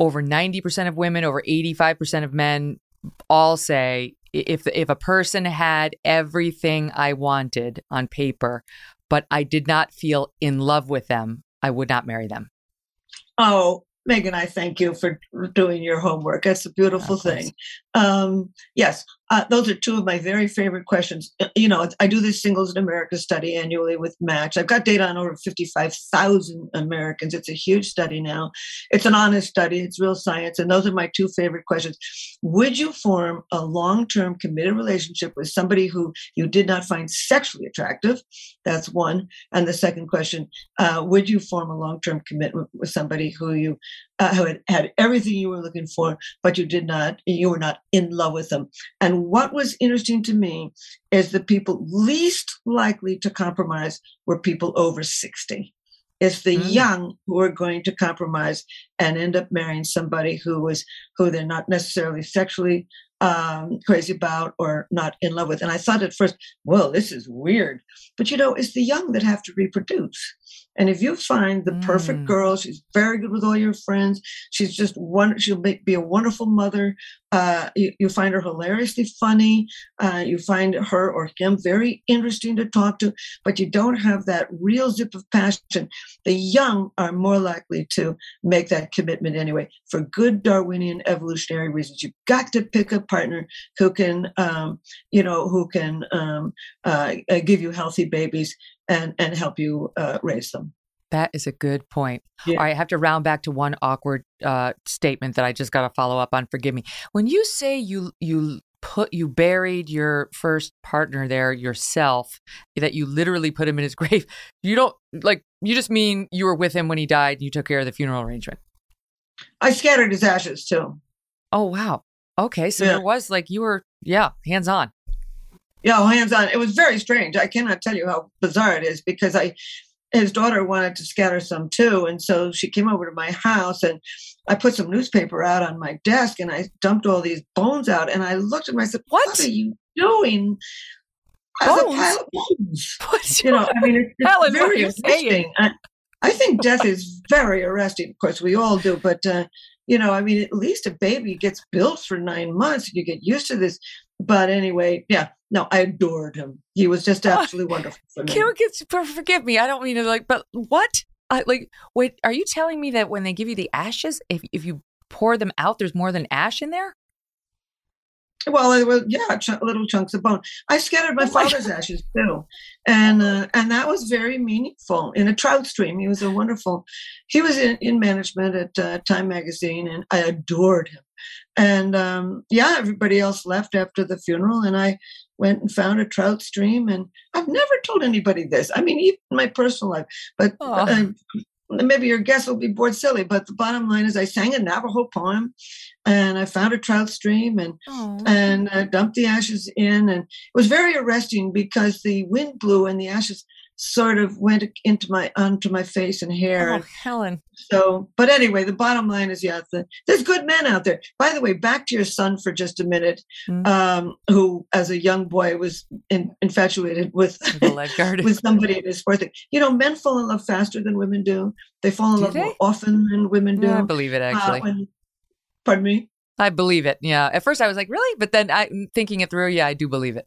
over ninety percent of women, over eighty-five percent of men all say if if a person had everything I wanted on paper, but I did not feel in love with them, I would not marry them. Oh, Megyn, I thank you for doing your homework. That's a beautiful thing. Um, yes, uh, those are two of my very favorite questions. You know, I do this Singles in America study annually with Match. I've got data on over fifty-five thousand Americans. It's a huge study now. It's an honest study. It's real science. And those are my two favorite questions. Would you form a long-term committed relationship with somebody who you did not find sexually attractive? That's one. And the second question, uh, would you form a long-term commitment with somebody who you Uh, who had, had everything you were looking for, but you did not, you were not in love with them? And what was interesting to me is the people least likely to compromise were people over sixty. It's the mm. young who are going to compromise and end up marrying somebody who was who they're not necessarily sexually um, crazy about or not in love with. And I thought at first, well, this is weird. But, you know, it's the young that have to reproduce. And if you find the perfect mm. girl, she's very good with all your friends. She's just one. She'll be a wonderful mother. Uh, you, you find her hilariously funny. Uh, you find her or him very interesting to talk to, but you don't have that real zip of passion. The young are more likely to make that commitment anyway. For good Darwinian evolutionary reasons, you've got to pick a partner who can, um, you know, who can um, uh, give you healthy babies and and help you uh, raise them. That is a good point. Yeah. All right, I have to round back to one awkward uh, statement that I just got to follow up on. Forgive me. When you say you you put you buried your first partner there yourself, that you literally put him in his grave, you don't like you just mean you were with him when he died and you took care of the funeral arrangement. I scattered his ashes too. Oh, wow. Okay. So yeah. there was like you were, yeah, hands on. Yeah, hands on. It was very strange. I cannot tell you how bizarre it is because I, his daughter wanted to scatter some too. And so she came over to my house and I put some newspaper out on my desk and I dumped all these bones out. And I looked at him, I said, what, what are you doing? Bones? I was a pile of bones. What's you know, I mean, it's, it's Helen, very arresting. I, I think death is very arresting. Of course, we all do. But, uh, you know, I mean, at least a baby gets built for nine months and you get used to this. But anyway, yeah, no, I adored him. He was just absolutely uh, wonderful for me. Can we get, forgive me, I don't mean to like, but what? I, like, wait, are you telling me that when they give you the ashes, if if you pour them out, there's more than ash in there? Well, it was, yeah, ch- little chunks of bone. I scattered my oh father's my ashes too, and uh, and that was very meaningful in a trout stream. He was a wonderful. He was in, in management at uh, Time Magazine, and I adored him. And um, yeah, everybody else left after the funeral, and I went and found a trout stream. And I've never told anybody this. I mean, even in my personal life, but uh, maybe your guess will be bored silly. But the bottom line is, I sang a Navajo poem, and I found a trout stream, and Aww. and uh, dumped the ashes in. And it was very arresting because the wind blew, and the ashes sort of went into my onto my face and hair. Oh, Helen. So, but anyway, the bottom line is, yeah, the, there's good men out there. By the way, back to your son for just a minute, mm-hmm. um, who as a young boy was in, infatuated with with somebody in his sports thing. You know, men fall in love faster than women do. They fall in do love they? more often than women do. Yeah, I believe it, actually. Uh, when, pardon me? I believe it, yeah. At first I was like, really? But then I thinking it through, yeah, I do believe it.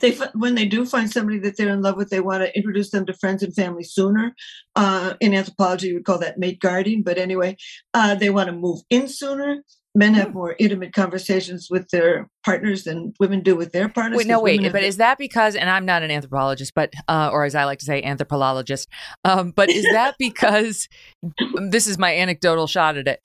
They, when they do find somebody that they're in love with, they want to introduce them to friends and family sooner. Uh, in anthropology, we call that mate guarding. But anyway, uh, they want to move in sooner. Men have more intimate conversations with their partners than women do with their partners. Wait, no, wait, but is that because, and I'm not an anthropologist, but, uh, or as I like to say, anthropologist, um, but is that because, this is my anecdotal shot at it,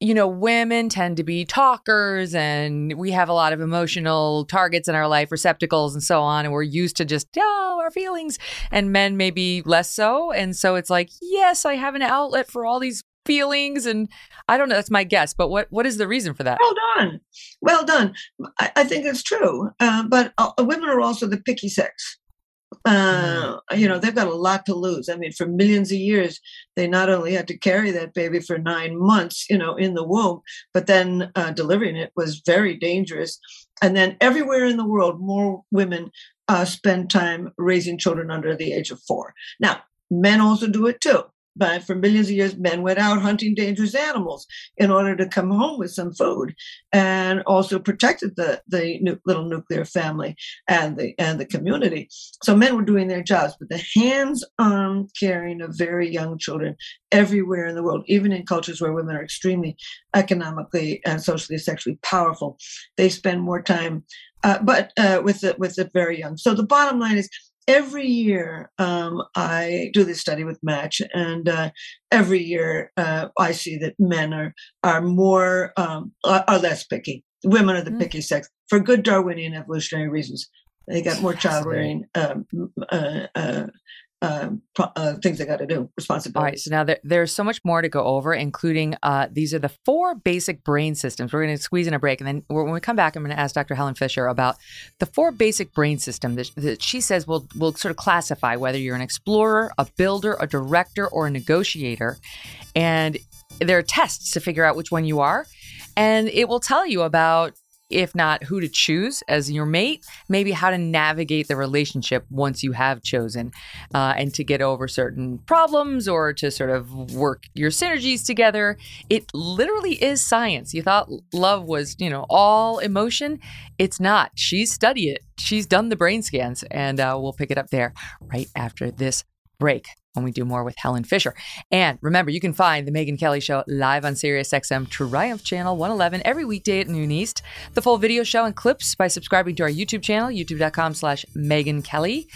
you know, women tend to be talkers and we have a lot of emotional targets in our life, receptacles and so on. And we're used to just, oh, our feelings, and men may be less so. And so it's like, yes, I have an outlet for all these feelings? And I don't know, that's my guess, but what, what is the reason for that? Well done. Well done. I, I think it's true. Uh, but uh, women are also the picky sex. Uh, you know, they've got a lot to lose. I mean, for millions of years, they not only had to carry that baby for nine months, you know, in the womb, but then uh, delivering it was very dangerous. And then everywhere in the world, more women uh, spend time raising children under the age of four. Now, men also do it too. But for millions of years, men went out hunting dangerous animals in order to come home with some food, and also protected the the nu- little nuclear family and the and the community. So men were doing their jobs, but the hands-on caring of very young children everywhere in the world, even in cultures where women are extremely economically and socially, sexually powerful, they spend more time, uh, but uh, with the, with the very young. So the bottom line is, every year, um, I do this study with Match, and uh, every year uh, I see that men are are more um, are, are less picky. Women are the mm. picky sex for good Darwinian evolutionary reasons. They got more child-rearing um, uh, uh, uh, uh, things they got to do, responsibilities. All right, so now there, there's so much more to go over, including uh, these are the four basic brain systems. We're going to squeeze in a break, and then when we come back, I'm going to ask Doctor Helen Fisher about the four basic brain systems that, that she says will will sort of classify whether you're an explorer, a builder, a director, or a negotiator. And there are tests to figure out which one you are, and it will tell you about, if not who to choose as your mate, maybe how to navigate the relationship once you have chosen, uh, and to get over certain problems or to sort of work your synergies together. It literally is science. You thought love was, you know, all emotion. It's not. She's studied it. She's done the brain scans, and uh, we'll pick it up there right after this break, when we do more with Helen Fisher. And remember, you can find The Megyn Kelly Show live on SiriusXM Triumph Channel one eleven every weekday at noon East. The full video show and clips by subscribing to our YouTube channel, youtube.com slash Megyn Kelly.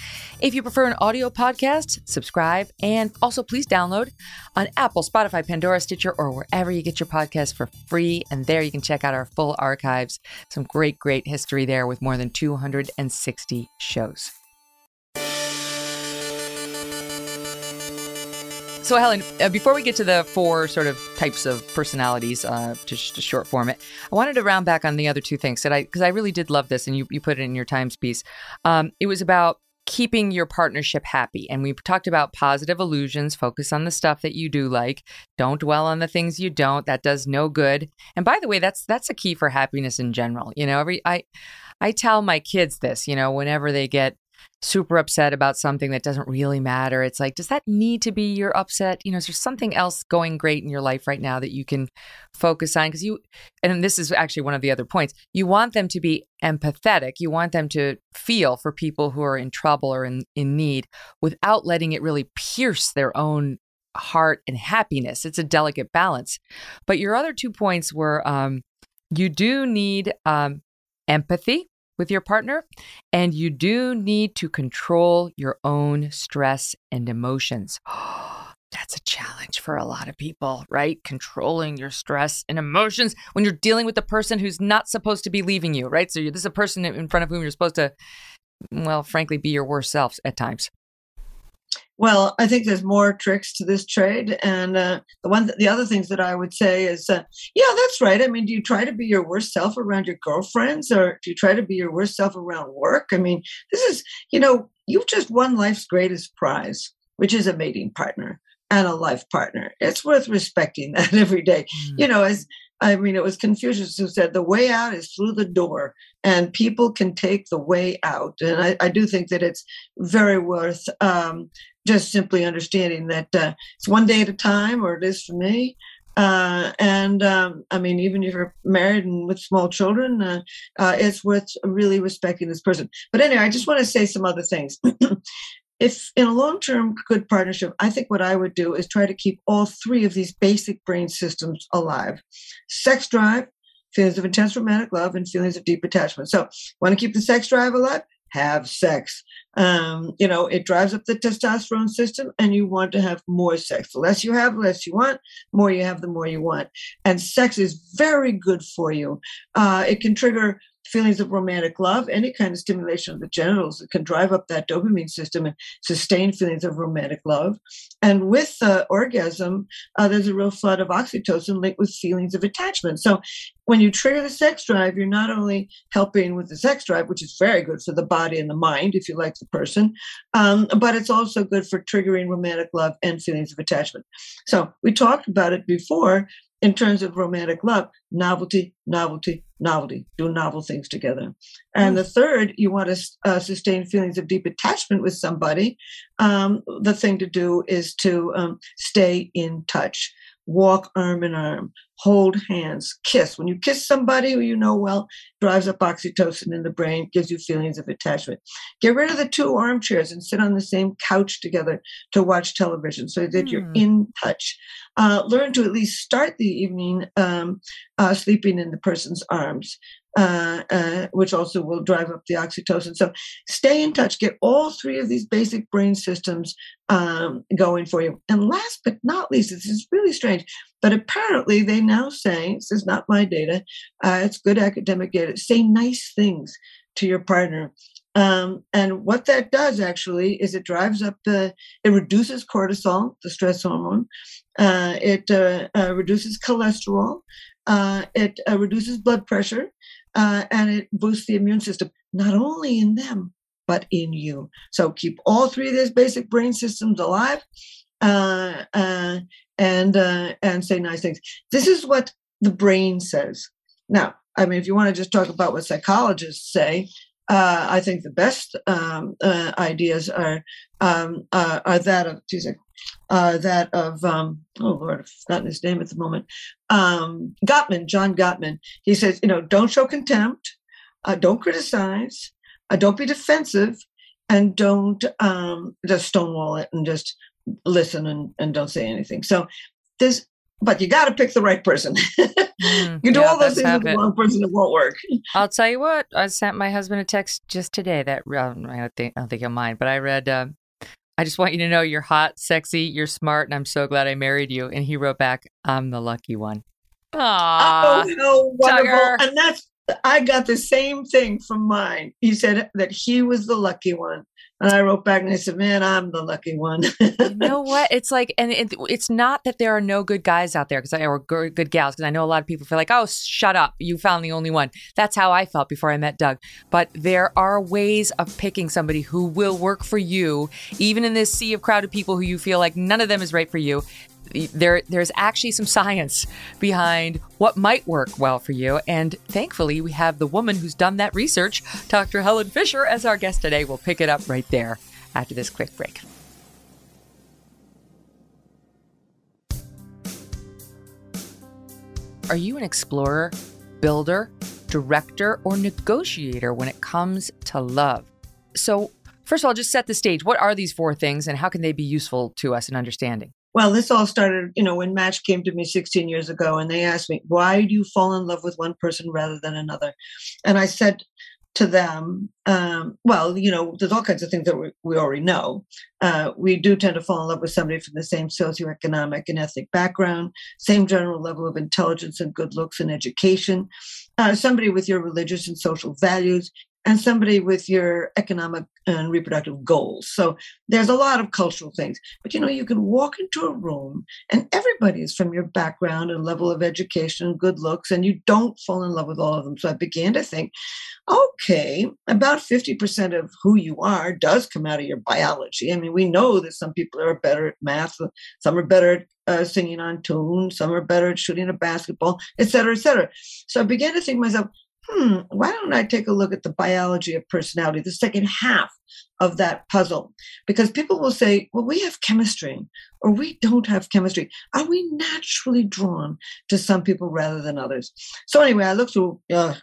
If you prefer an audio podcast, subscribe. And also please download on Apple, Spotify, Pandora, Stitcher, or wherever you get your podcasts for free. And there you can check out our full archives. Some great, great history there with more than two hundred sixty shows. So, Helen, uh, before we get to the four sort of types of personalities, uh, to, sh- to short form it, I wanted to round back on the other two things that I, because I really did love this, and you, you put it in your Times piece. Um, it was about keeping your partnership happy. And we talked about positive illusions, focus on the stuff that you do like, don't dwell on the things you don't, that does no good. And by the way, that's that's a key for happiness in general. You know, every I, I tell my kids this, you know, whenever they get super upset about something that doesn't really matter. It's like, does that need to be your upset? You know, is there something else going great in your life right now that you can focus on? Because you, and this is actually one of the other points, you want them to be empathetic. You want them to feel for people who are in trouble or in, in need without letting it really pierce their own heart and happiness. It's a delicate balance. But your other two points were, um, you do need um, empathy with your partner, and you do need to control your own stress and emotions. Oh, that's a challenge for a lot of people, right? Controlling your stress and emotions when you're dealing with the person who's not supposed to be leaving you, right? So you're, this is a person in front of whom you're supposed to, well, frankly, be your worst self at times. Well, I think there's more tricks to this trade, and uh, the one, th- the other things that I would say is, uh, yeah, that's right. I mean, do you try to be your worst self around your girlfriends, or do you try to be your worst self around work? I mean, this is, you know, you've just won life's greatest prize, which is a mating partner and a life partner. It's worth respecting that every day. Mm. You know, as I mean, it was Confucius who said, the way out is through the door, and people can take the way out. And I, I do think that it's very worth um, just simply understanding that uh, it's one day at a time, or it is for me. Uh, and um, I mean, even if you're married and with small children, uh, uh, it's worth really respecting this person. But anyway, I just want to say some other things. If in a long-term good partnership, I think what I would do is try to keep all three of these basic brain systems alive. Sex drive, feelings of intense romantic love, and feelings of deep attachment. So want to keep the sex drive alive? Have sex. Um, you know, it drives up the testosterone system, and you want to have more sex. The less you have, the less you want. The more you have, the more you want. And sex is very good for you. Uh, it can trigger feelings of romantic love, any kind of stimulation of the genitals that can drive up that dopamine system and sustain feelings of romantic love. And with uh, orgasm, uh, there's a real flood of oxytocin linked with feelings of attachment. So when you trigger the sex drive, you're not only helping with the sex drive, which is very good for the body and the mind, if you like the person, um, but it's also good for triggering romantic love and feelings of attachment. So we talked about it before in terms of romantic love: novelty, novelty, novelty, do novel things together. And the third, you want to uh, sustain feelings of deep attachment with somebody. Um, the thing to do is to um, stay in touch, walk arm in arm, hold hands, kiss. When you kiss somebody who you know well, drives up oxytocin in the brain, gives you feelings of attachment. Get rid of the two armchairs and sit on the same couch together to watch television so that mm. you're in touch. Uh, learn to at least start the evening um, uh, sleeping in the person's arms, uh, uh, which also will drive up the oxytocin. So stay in touch. Get all three of these basic brain systems um, going for you. And last but not least, this is really strange, but apparently they now say, this is not my data, uh, it's good academic data, say nice things to your partner. Um, and what that does actually is it drives up the, it reduces cortisol, the stress hormone. Uh, it uh, uh, reduces cholesterol. Uh, it uh, reduces blood pressure. Uh, and it boosts the immune system, not only in them, but in you. So keep all three of these basic brain systems alive. Uh, uh, and uh, and say nice things. This is what the brain says. Now, I mean, if you want to just talk about what psychologists say, uh, I think the best um, uh, ideas are um, uh, are that of geez, uh, that of um, oh Lord, I've forgotten his name at the moment. Um, Gottman, John Gottman. He says, you know, don't show contempt, uh, don't criticize, uh, don't be defensive, and don't um, just stonewall it and just listen and, and don't say anything. So this, but you got to pick the right person. mm, you do yeah, all those things with the wrong person, it won't work. I'll tell you what, I sent my husband a text just today that I don't think, I don't think of mine, but I read, uh, I just want you to know you're hot, sexy, you're smart, and I'm so glad I married you. And he wrote back, I'm the lucky one. Aww, oh, no, wonderful. Tugger. And that's, I got the same thing from mine. He said that he was the lucky one. And I wrote back and I said, man, I'm the lucky one. You know what? It's like, and it, it's not that there are no good guys out there because or good gals, because I know a lot of people feel like, oh, shut up. You found the only one. That's how I felt before I met Doug. But there are ways of picking somebody who will work for you, even in this sea of crowded people who you feel like none of them is right for you. There, there's actually some science behind what might work well for you. And thankfully, we have the woman who's done that research, Doctor Helen Fisher, as our guest today. We'll pick it up right there after this quick break. Are you an explorer, builder, director, or negotiator when it comes to love? So first of all, just set the stage. What are these four things and how can they be useful to us in understanding? Well, this all started, you know, when Match came to me sixteen years ago and they asked me, why do you fall in love with one person rather than another? And I said to them, um, well, you know, there's all kinds of things that we, we already know. Uh, we do tend to fall in love with somebody from the same socioeconomic and ethnic background, same general level of intelligence and good looks and education, uh, somebody with your religious and social values, and somebody with your economic and reproductive goals. So there's a lot of cultural things. But, you know, you can walk into a room and everybody is from your background and level of education and good looks, and you don't fall in love with all of them. So I began to think, okay, about fifty percent of who you are does come out of your biology. I mean, we know that some people are better at math, some are better at Uh, singing on tune, some are better at shooting a basketball, et cetera, et cetera. So I began to think to myself, hmm, why don't I take a look at the biology of personality, the second half of that puzzle? Because people will say, well, we have chemistry or we don't have chemistry. Are we naturally drawn to some people rather than others? So anyway, I looked through uh,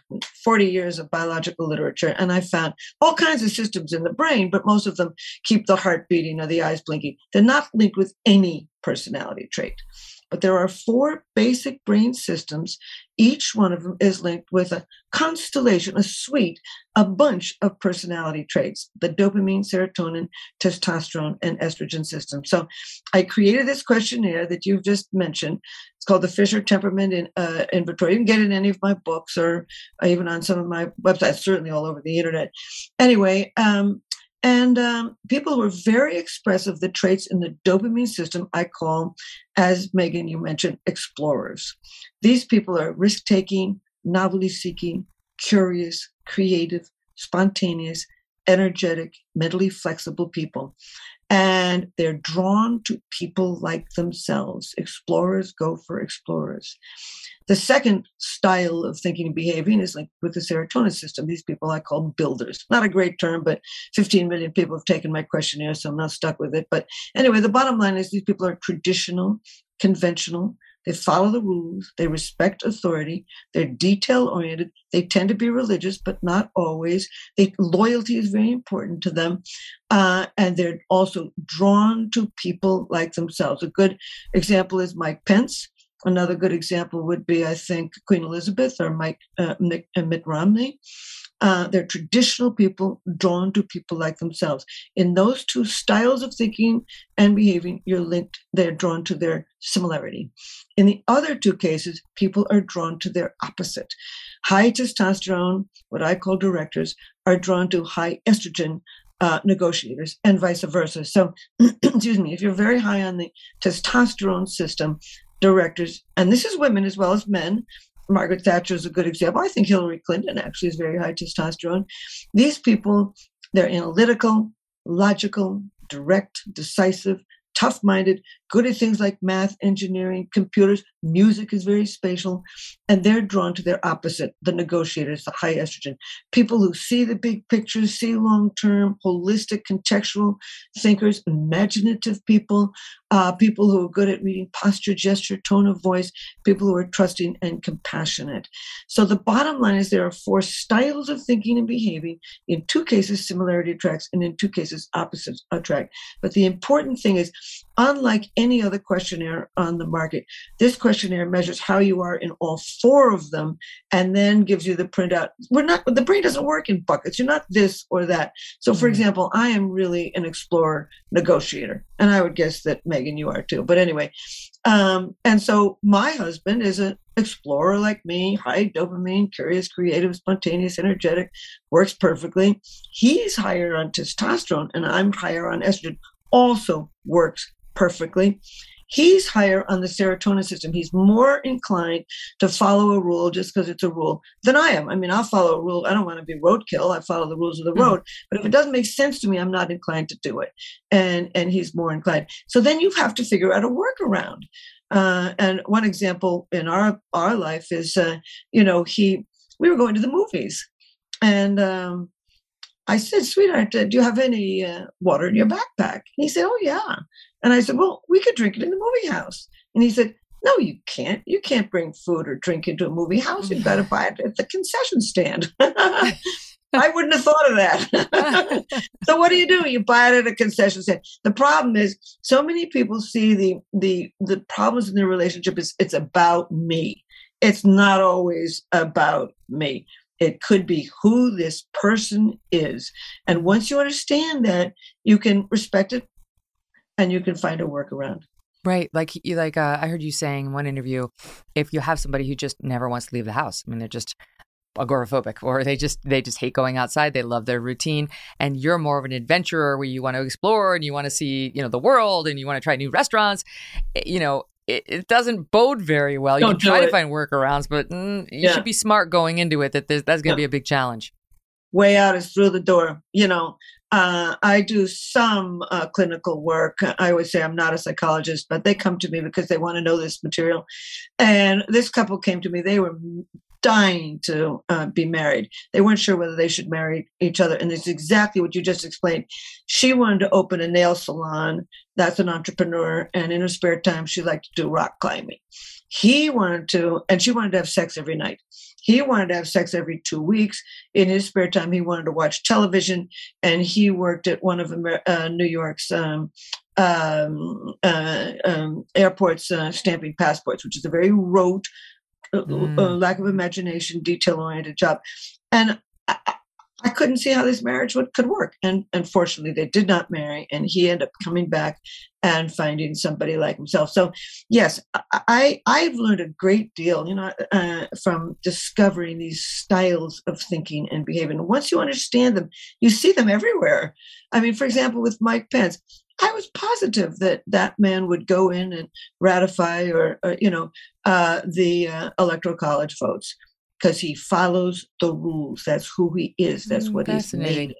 forty years of biological literature and I found all kinds of systems in the brain, but most of them keep the heart beating or the eyes blinking. They're not linked with any personality trait. But there are four basic brain systems. Each one of them is linked with a constellation, a suite, a bunch of personality traits, the dopamine, serotonin, testosterone, and estrogen system. So I created this questionnaire that you've just mentioned. It's called the Fisher Temperament in, uh, Inventory. You can get it in any of my books or even on some of my websites, certainly all over the internet. Anyway, um, And um, people who are very expressive, the traits in the dopamine system, I call, as Megan, you mentioned, explorers. These people are risk-taking, novelty-seeking, curious, creative, spontaneous, energetic, mentally flexible people. And they're drawn to people like themselves. Explorers go for explorers. The second style of thinking and behaving is linked with the serotonin system. These people I call builders. Not a great term, but fifteen million people have taken my questionnaire, so I'm not stuck with it. But anyway, the bottom line is these people are traditional, conventional. They follow the rules. They respect authority. They're detail-oriented. They tend to be religious, but not always. They, loyalty is very important to them. Uh, and they're also drawn to people like themselves. A good example is Mike Pence. Another good example would be, I think, Queen Elizabeth or Mike uh, Mick, uh, Mitt Romney. Uh, they're traditional people drawn to people like themselves. In those two styles of thinking and behaving, you're linked. They're drawn to their similarity. In the other two cases, people are drawn to their opposite. High testosterone, what I call directors, are drawn to high estrogen Uh, negotiators and vice versa. So, excuse me, if you're very high on the testosterone system, directors, and this is women as well as men. Margaret Thatcher is a good example. I think Hillary Clinton actually is very high testosterone. These people, they're analytical, logical, direct, decisive, tough-minded, good at things like math, engineering, computers. Music is very spatial, and they're drawn to their opposite, the negotiators, the high estrogen, people who see the big picture, see long-term, holistic, contextual thinkers, imaginative people, uh, people who are good at reading posture, gesture, tone of voice, people who are trusting and compassionate. So the bottom line is there are four styles of thinking and behaving. In two cases, similarity attracts, and in two cases, opposites attract. But the important thing is, unlike any other questionnaire on the market, this questionnaire measures how you are in all four of them and then gives you the printout. We're not, the brain doesn't work in buckets. You're not this or that. So, for example, I am really an explorer negotiator, and I would guess that, Megan, you are too. But anyway, um, and so my husband is an explorer like me, high dopamine, curious, creative, spontaneous, energetic, works perfectly. He's higher on testosterone, and I'm higher on estrogen, also works perfectly. He's higher on the serotonin system. He's more inclined to follow a rule just because it's a rule than I am. I mean, I'll follow a rule. I don't want to be roadkill. I follow the rules of the mm-hmm. road. But if it doesn't make sense to me, I'm not inclined to do it. And and he's more inclined. So then you have to figure out a workaround. Uh, and one example in our, our life is, uh, you know, he we were going to the movies. And um, I said, sweetheart, do you have any uh, water in your backpack? And he said, oh, yeah. And I said, well, we could drink it in the movie house. And he said, no, you can't. You can't bring food or drink into a movie house. You've got to buy it at the concession stand. I wouldn't have thought of that. So what do you do? You buy it at a concession stand. The problem is so many people see the the the problems in their relationship is it's about me. It's not always about me. It could be who this person is. And once you understand that, you can respect it. And you can find a workaround. Right. Like you, like uh, I heard you saying in one interview, if you have somebody who just never wants to leave the house, I mean, they're just agoraphobic or they just they just hate going outside. They love their routine. And you're more of an adventurer where you want to explore and you want to see, you know, the world and you want to try new restaurants. You know, it, it doesn't bode very well. You Don't can try it. to find workarounds, but mm, you yeah. should be smart going into it. That that's going to yeah. be a big challenge. Way out is through the door, you know. Uh, I do some uh, clinical work. I always say I'm not a psychologist, but they come to me because they want to know this material. And this couple came to me. They were dying to uh, be married. They weren't sure whether they should marry each other. And it's exactly what you just explained. She wanted to open a nail salon. That's an entrepreneur. And in her spare time, she liked to do rock climbing. He wanted to, and she wanted to have sex every night. He wanted to have sex every two weeks. In his spare time, he wanted to watch television, and he worked at one of Amer- uh, New York's um, um, uh, um, airports uh, stamping passports, which is a very rote, uh, mm. uh, lack of imagination, detail-oriented job. And I, I couldn't see how this marriage would, could work. And unfortunately, they did not marry, and he ended up coming back and finding somebody like himself. So yes, I, I've learned a great deal, you know, uh, from discovering these styles of thinking and behavior. And once you understand them, you see them everywhere. I mean, for example, with Mike Pence, I was positive that that man would go in and ratify or, or you know, uh, the uh, electoral college votes, because he follows the rules. That's who he is. That's what he's made of.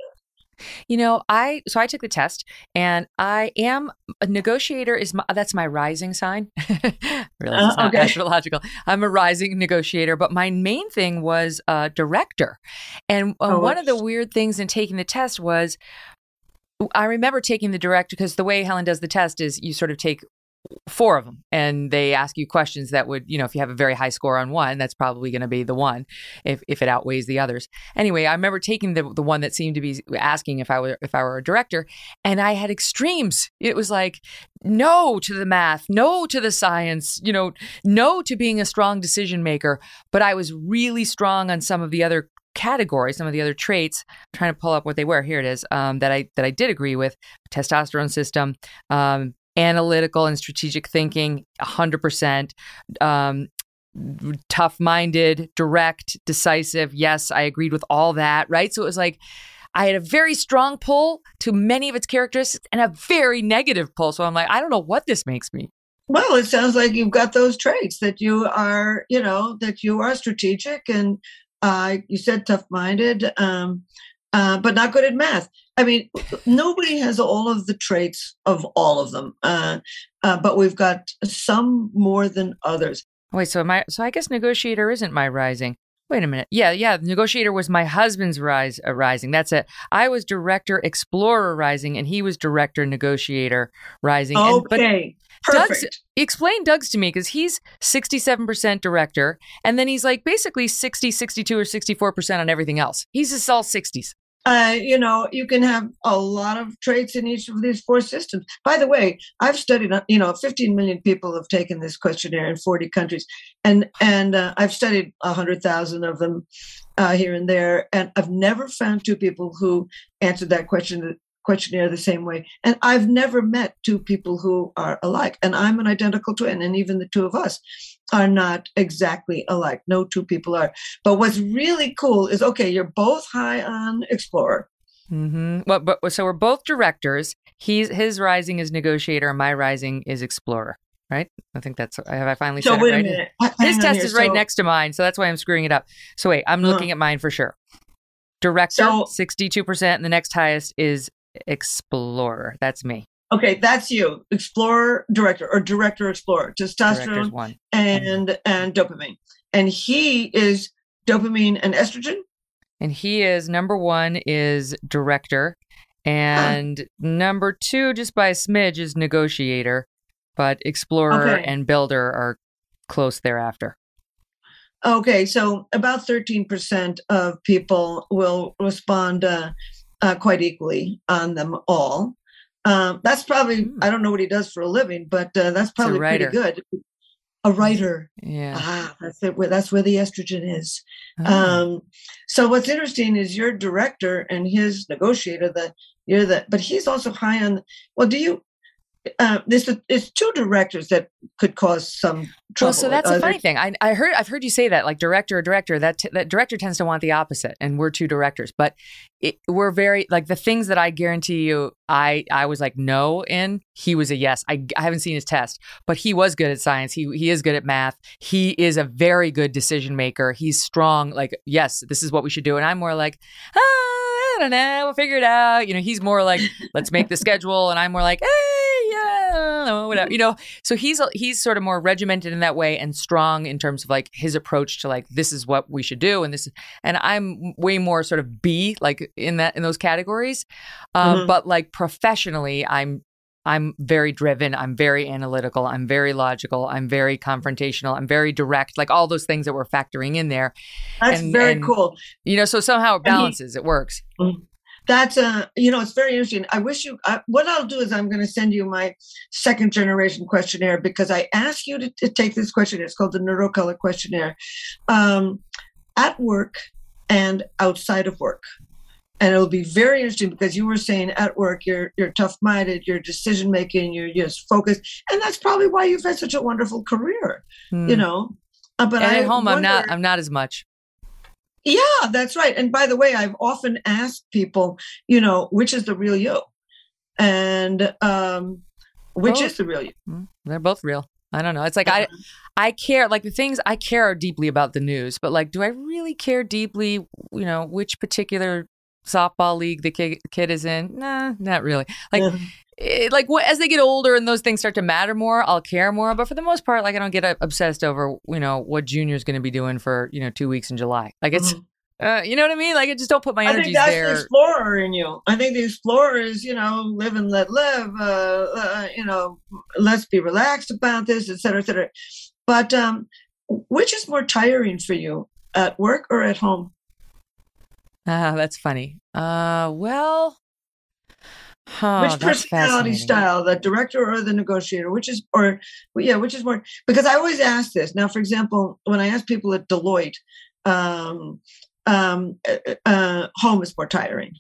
You know, I, so I took the test, and I am a negotiator is my, that's my rising sign. I realize uh, it's not okay. astrological. I'm a rising negotiator, but my main thing was uh director. And uh, oh, one of the weird things in taking the test was, I remember taking the director, because the way Helen does the test is you sort of take four of them, and they ask you questions that would, you know, if you have a very high score on one, that's probably going to be the one if, if it outweighs the others. Anyway, I remember taking the the one that seemed to be asking if I were if I were a director, and I had extremes. It was like no to the math, no to the science, you know, no to being a strong decision maker. But I was really strong on some of the other categories, some of the other traits. I'm trying to pull up what they were. Here it is. Um, that I that I did agree with: testosterone system, um, analytical and strategic thinking, one hundred percent, um, tough-minded, direct, decisive. Yes, I agreed with all that, right? So it was like I had a very strong pull to many of its characteristics and a very negative pull. So I'm like, I don't know what this makes me. Well, it sounds like you've got those traits, that you are, you know, that you are strategic and uh, you said tough-minded, um, uh, but not good at math. I mean, nobody has all of the traits of all of them, uh, uh, but we've got some more than others. Wait, so my so I guess negotiator isn't my rising. Wait a minute. Yeah, yeah. Negotiator was my husband's rise uh, rising. That's it. I was director explorer rising, and he was director negotiator rising. Okay, and, but perfect. Doug's, explain Doug's to me, because he's sixty-seven percent director, and then he's like basically sixty, sixty-two, or sixty-four percent on everything else. He's just all sixties. Uh, you know, you can have a lot of traits in each of these four systems. By the way, I've studied, you know, fifteen million people have taken this questionnaire in forty countries. And and uh, I've studied one hundred thousand of them uh, here and there. And I've never found two people who answered that question questionnaire the same way. And I've never met two people who are alike. And I'm an identical twin. And even the two of us are not exactly alike. No two people are. But what's really cool is, okay, you're both high on explorer. Mm-hmm. Well, but so we're both directors. He's his rising is negotiator. My rising is explorer. Right? I think that's, have I finally so said wait it right? A his test here, is so right next to mine. So that's why I'm screwing it up. So wait, I'm looking uh-huh. at mine for sure. Director, so, sixty-two percent. And the next highest is explorer. That's me. Okay, that's you. Explorer, director, or director, explorer. Testosterone one. and mm-hmm. and dopamine. And he is dopamine and estrogen. And he is number one is director, and ah. number two, just by a smidge, is negotiator. But explorer okay. and builder are close thereafter. Okay, so about thirteen percent of people will respond uh, uh, quite equally on them all. Um, that's probably, I don't know what he does for a living, but uh, that's probably pretty good. A writer. Yeah. Ah, that's it. That's where the estrogen is. Oh. Um, so what's interesting is your director and his negotiator, that you're the, but he's also high on, well, do you, Uh, there's, a, there's two directors that could cause some trouble. Well, so that's uh, a funny thing. I, I heard, I've heard you say that, like director or director, that t- that director tends to want the opposite, and we're two directors. But it, we're very, like the things that I guarantee you, I, I was like no in, he was a yes. I, I haven't seen his test, but he was good at science. He he is good at math. He is a very good decision maker. He's strong. Like, yes, this is what we should do. And I'm more like, ah, I don't know, we'll figure it out. You know, he's more like, let's make the schedule. And I'm more like, hey. Yeah, whatever, you know. So he's he's sort of more regimented in that way and strong in terms of like his approach to like this is what we should do, and this. And I'm way more sort of B, like in that in those categories, um, mm-hmm. but like professionally, I'm I'm very driven. I'm very analytical. I'm very logical. I'm very confrontational. I'm very direct. Like all those things that we're factoring in there. That's and, very and, cool. You know, so somehow it balances. He, it works. Mm-hmm. that's a, you know, it's very interesting. I wish you, I, what I'll do is I'm going to send you my second generation questionnaire, because I asked you to, to take this questionnaire. It's called the Neurocolor Questionnaire, um, at work and outside of work. And it'll be very interesting, because you were saying at work, you're you're tough-minded, you're decision-making, you're just focused. And that's probably why you've had such a wonderful career, mm. you know. Uh, but I at home, wonder, I'm not I'm not as much. Yeah, that's right. And by the way, I've often asked people, you know, which is the real you? And um, which both. is the real you? Mm, they're both real. I don't know. It's like I I care, like the things I care deeply about the news, but like, do I really care deeply, you know, which particular softball league the kid, kid is in? Nah, not really. Like, yeah. it, like what, as they get older and those things start to matter more, I'll care more. But for the most part, like I don't get obsessed over, you know, what Junior's going to be doing for, you know, two weeks in July. Like it's, mm-hmm. uh, you know what I mean? Like I just don't put my energy there. I think that's there. The explorer in you. I think the explorer is, you know, live and let live, uh, uh, you know, let's be relaxed about this, et cetera, et cetera. But um, which is more tiring for you, at work or at home? Ah, uh, that's funny. Uh, well, huh, which personality style, the director or the negotiator? Which is, or yeah, which is more? Because I always ask this. Now, for example, when I ask people at Deloitte, um, um, uh, home is more tiring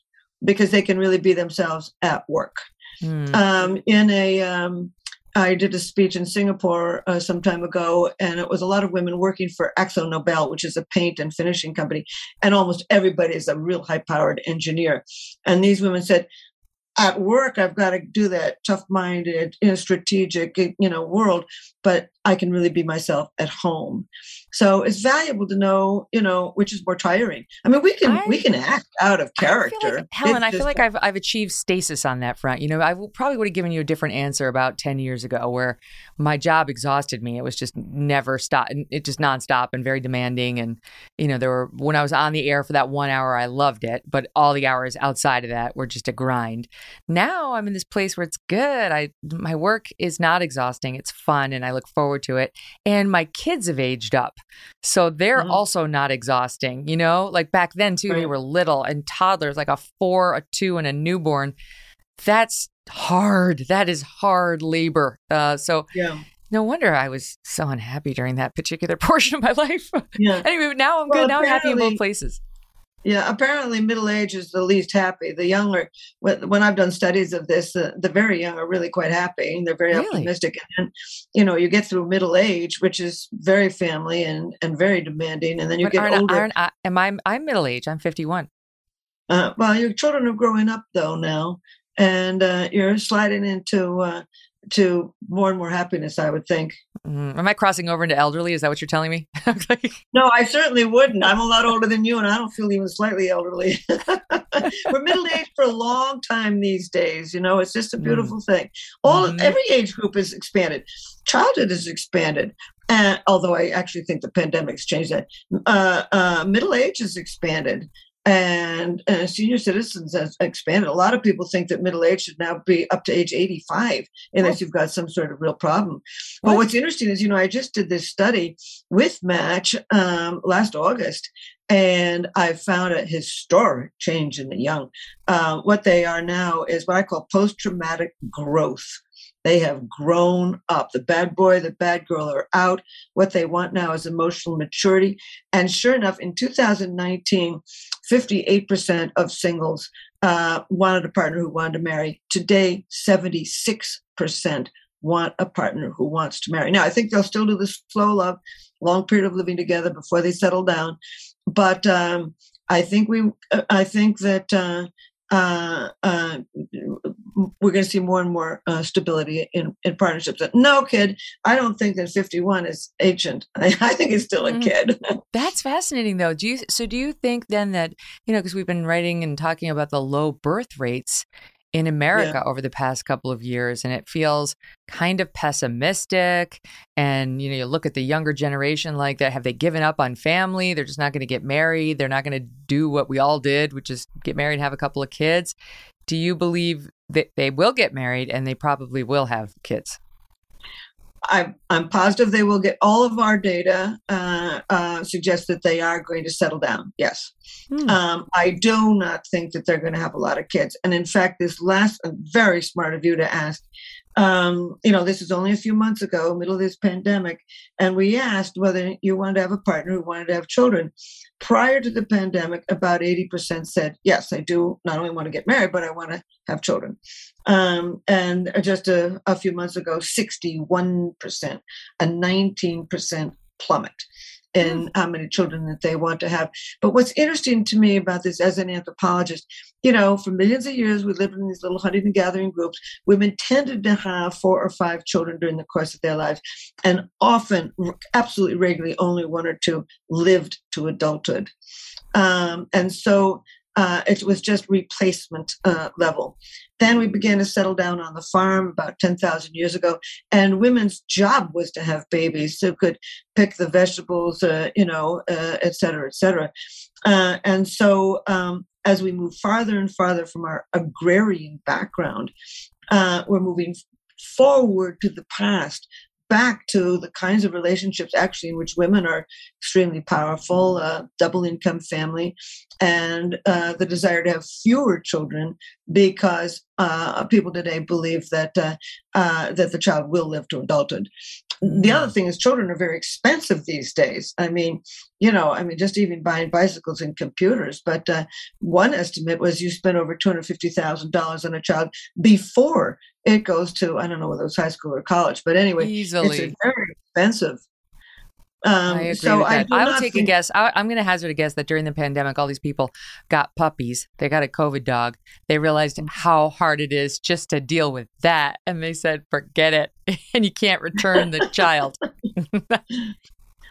because they can really be themselves at work. Mm. Um, in a, um, I did a speech in Singapore uh, some time ago, and it was a lot of women working for AkzoNobel, which is a paint and finishing company. And almost everybody is a real high-powered engineer. And these women said, at work, I've got to do that tough-minded, you know, strategic, you know, world, but I can really be myself at home. So it's valuable to know, you know, which is more tiring. I mean, we can I, we can act out of character. I feel like, Helen, just, I feel like I've I've achieved stasis on that front. You know, I probably would have given you a different answer about ten years ago, where my job exhausted me. It was just never stop, it just nonstop and very demanding. And you know, there were when I was on the air for that one hour, I loved it, but all the hours outside of that were just a grind. Now I'm in this place where it's good. I my work is not exhausting. It's fun, and I look forward to it. And my kids have aged up. So they're mm-hmm. also not exhausting, you know, like back then too, right. They were little and toddlers, like a four, a two and a newborn. That's hard. That is hard labor. Uh, so yeah. No wonder I was so unhappy during that particular portion of my life. Yeah. Anyway, now I'm well, good. Now I'm happy in both places. Yeah, apparently middle age is the least happy. The younger, when I've done studies of this, uh, the very young are really quite happy and they're very really? optimistic. And, you know, you get through middle age, which is very family and, and very demanding. And then you but get older. Aren't I, am I, I'm middle age. I'm fifty-one. Uh, well, your children are growing up, though, now. And uh, you're sliding into uh, to more and more happiness, I would think. Mm. Am I crossing over into elderly? Is that what you're telling me? Like... No, I certainly wouldn't. I'm a lot older than you, and I don't feel even slightly elderly. We're middle-aged for a long time these days. You know, it's just a beautiful mm. thing. All mm. Every age group is expanded. Childhood is expanded. Uh, although I actually think the pandemic's changed that. Uh, uh, middle age is expanded. And uh, senior citizens has expanded. A lot of people think that middle age should now be up to age eighty-five, unless oh. you've got some sort of real problem. What? But what's interesting is, you know, I just did this study with Match um, last August, and I found a historic change in the young. Uh, what they are now is what I call post-traumatic growth. They have grown up. The bad boy, the bad girl are out. What they want now is emotional maturity. And sure enough, in two thousand nineteen, fifty-eight percent of singles uh, wanted a partner who wanted to marry. Today, seventy-six percent want a partner who wants to marry. Now, I think they'll still do this slow love, long period of living together before they settle down. But um, I think we, I think that uh, uh, uh, we're going to see more and more uh, stability in, in partnerships. No, kid, I don't think that fifty-one is ancient. I, I think it's still a kid. That's fascinating, though. Do you? So do you think then that, you know, because we've been writing and talking about the low birth rates in America yeah. over the past couple of years, and it feels kind of pessimistic. And, you know, you look at the younger generation like that. Have they given up on family? They're just not going to get married. They're not going to do what we all did, which is get married and have a couple of kids. Do you believe that they will get married and they probably will have kids? I, I'm positive they will get all of our data, uh, uh, suggests that they are going to settle down. Yes. Hmm. Um, I do not think that they're going to have a lot of kids. And in fact, this last, very smart of you to ask, um, you know, this is only a few months ago, middle of this pandemic. And we asked whether you wanted to have a partner who wanted to have children. Prior to the pandemic, about eighty percent said, yes, I do not only want to get married, but I want to have children. Um, and just a, a few months ago, sixty-one percent, a nineteen percent plummet in how many children that they want to have. But what's interesting to me about this as an anthropologist, you know, for millions of years, we lived in these little hunting and gathering groups. Women tended to have four or five children during the course of their lives. And often, absolutely regularly, only one or two lived to adulthood. Um, and so Uh, it was just replacement uh, level. Then we began to settle down on the farm about ten thousand years ago, and women's job was to have babies, so could pick the vegetables, uh, you know, uh, et cetera, et cetera. Uh, and so um, as we move farther and farther from our agrarian background, uh, we're moving forward to the past, back to the kinds of relationships actually in which women are extremely powerful, uh, double income family, and uh, the desire to have fewer children because uh, people today believe that uh, uh, that the child will live to adulthood. The other thing is children are very expensive these days. I mean, you know, I mean, just even buying bicycles and computers. But uh, one estimate was you spend over two hundred fifty thousand dollars on a child before it goes to, I don't know whether it was high school or college, but anyway, Easily. It's very expensive. Um, I agree so with that. I, I would take think- a guess. I, I'm going to hazard a guess that during the pandemic, all these people got puppies. They got a COVID dog. They realized how hard it is just to deal with that. And they said, forget it. And you can't return the child.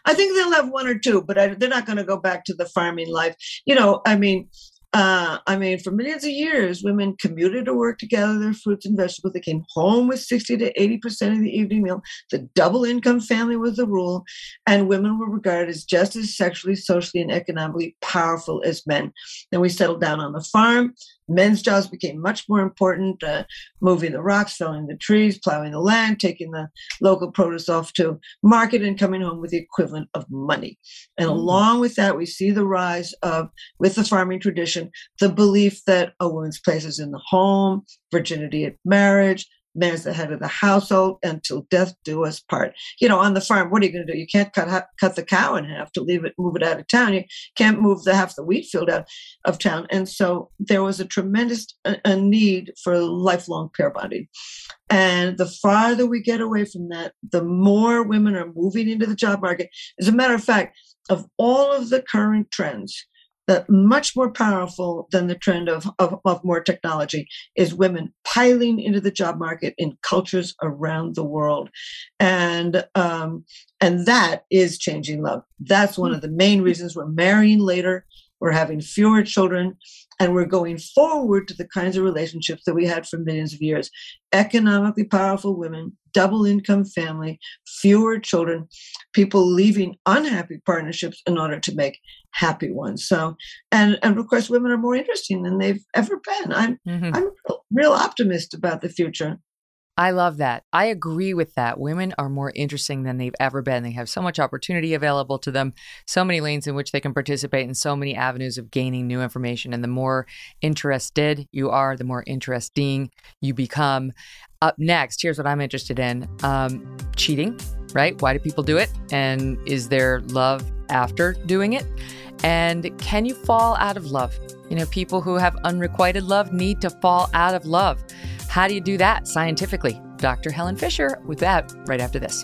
I think they'll have one or two, but I, they're not going to go back to the farming life. You know, I mean... Uh, I mean, for millions of years, women commuted to work to gather their fruits and vegetables. They came home with sixty to eighty percent of the evening meal. The double income family was the rule, and women were regarded as just as sexually, socially, and economically powerful as men. Then we settled down on the farm. Men's jobs became much more important, uh, moving the rocks, felling the trees, plowing the land, taking the local produce off to market and coming home with the equivalent of money. And mm-hmm. along with that, we see the rise of, with the farming tradition, the belief that a woman's place is in the home, virginity at marriage, man's the head of the household until death do us part. You know, on the farm, what are you going to do? You can't cut cut the cow in half to leave it, move it out of town. You can't move the half the wheat field out of town. And so there was a tremendous a, a need for lifelong pair bonding. And the farther we get away from that, the more women are moving into the job market. As a matter of fact, of all of the current trends, that much more powerful than the trend of, of, of more technology is women piling into the job market in cultures around the world. And um, and that is changing love. That's one of the main reasons we're marrying later, we're having fewer children, and we're going forward to the kinds of relationships that we had for millions of years. Economically powerful women, double income family, fewer children, people leaving unhappy partnerships in order to make happy ones. So, and, and of course, women are more interesting than they've ever been. I'm, mm-hmm. I'm a real optimist about the future. I love that. I agree with that. Women are more interesting than they've ever been. They have so much opportunity available to them, so many lanes in which they can participate and so many avenues of gaining new information. And the more interested you are, the more interesting you become. Up next, here's what I'm interested in. Um, cheating, right? Why do people do it? And is there love after doing it? And can you fall out of love? You know, people who have unrequited love need to fall out of love. How do you do that scientifically? Doctor Helen Fisher with that right after this.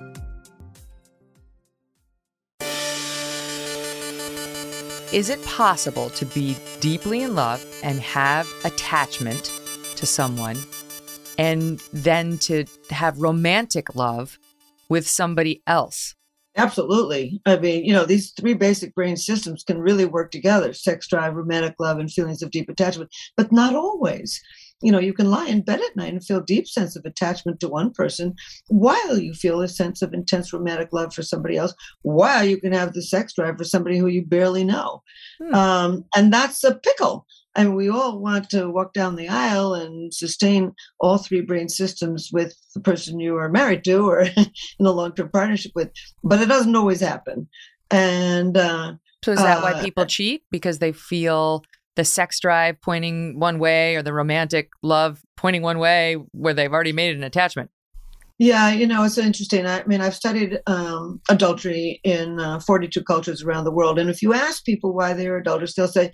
Is it possible to be deeply in love and have attachment to someone and then to have romantic love with somebody else? Absolutely. I mean, you know, these three basic brain systems can really work together, sex drive, romantic love, and feelings of deep attachment, but not always. You know, you can lie in bed at night and feel a deep sense of attachment to one person while you feel a sense of intense romantic love for somebody else, while you can have the sex drive for somebody who you barely know. Hmm. Um, and that's a pickle. And we all want to walk down the aisle and sustain all three brain systems with the person you are married to or in a long-term partnership with, but it doesn't always happen. And uh, so is that uh, why people cheat? Because they feel the sex drive pointing one way or the romantic love pointing one way where they've already made an attachment? Yeah, you know, it's interesting. I mean, I've studied um, adultery in uh, forty-two cultures around the world. And if you ask people why they were adulterers, they'll say,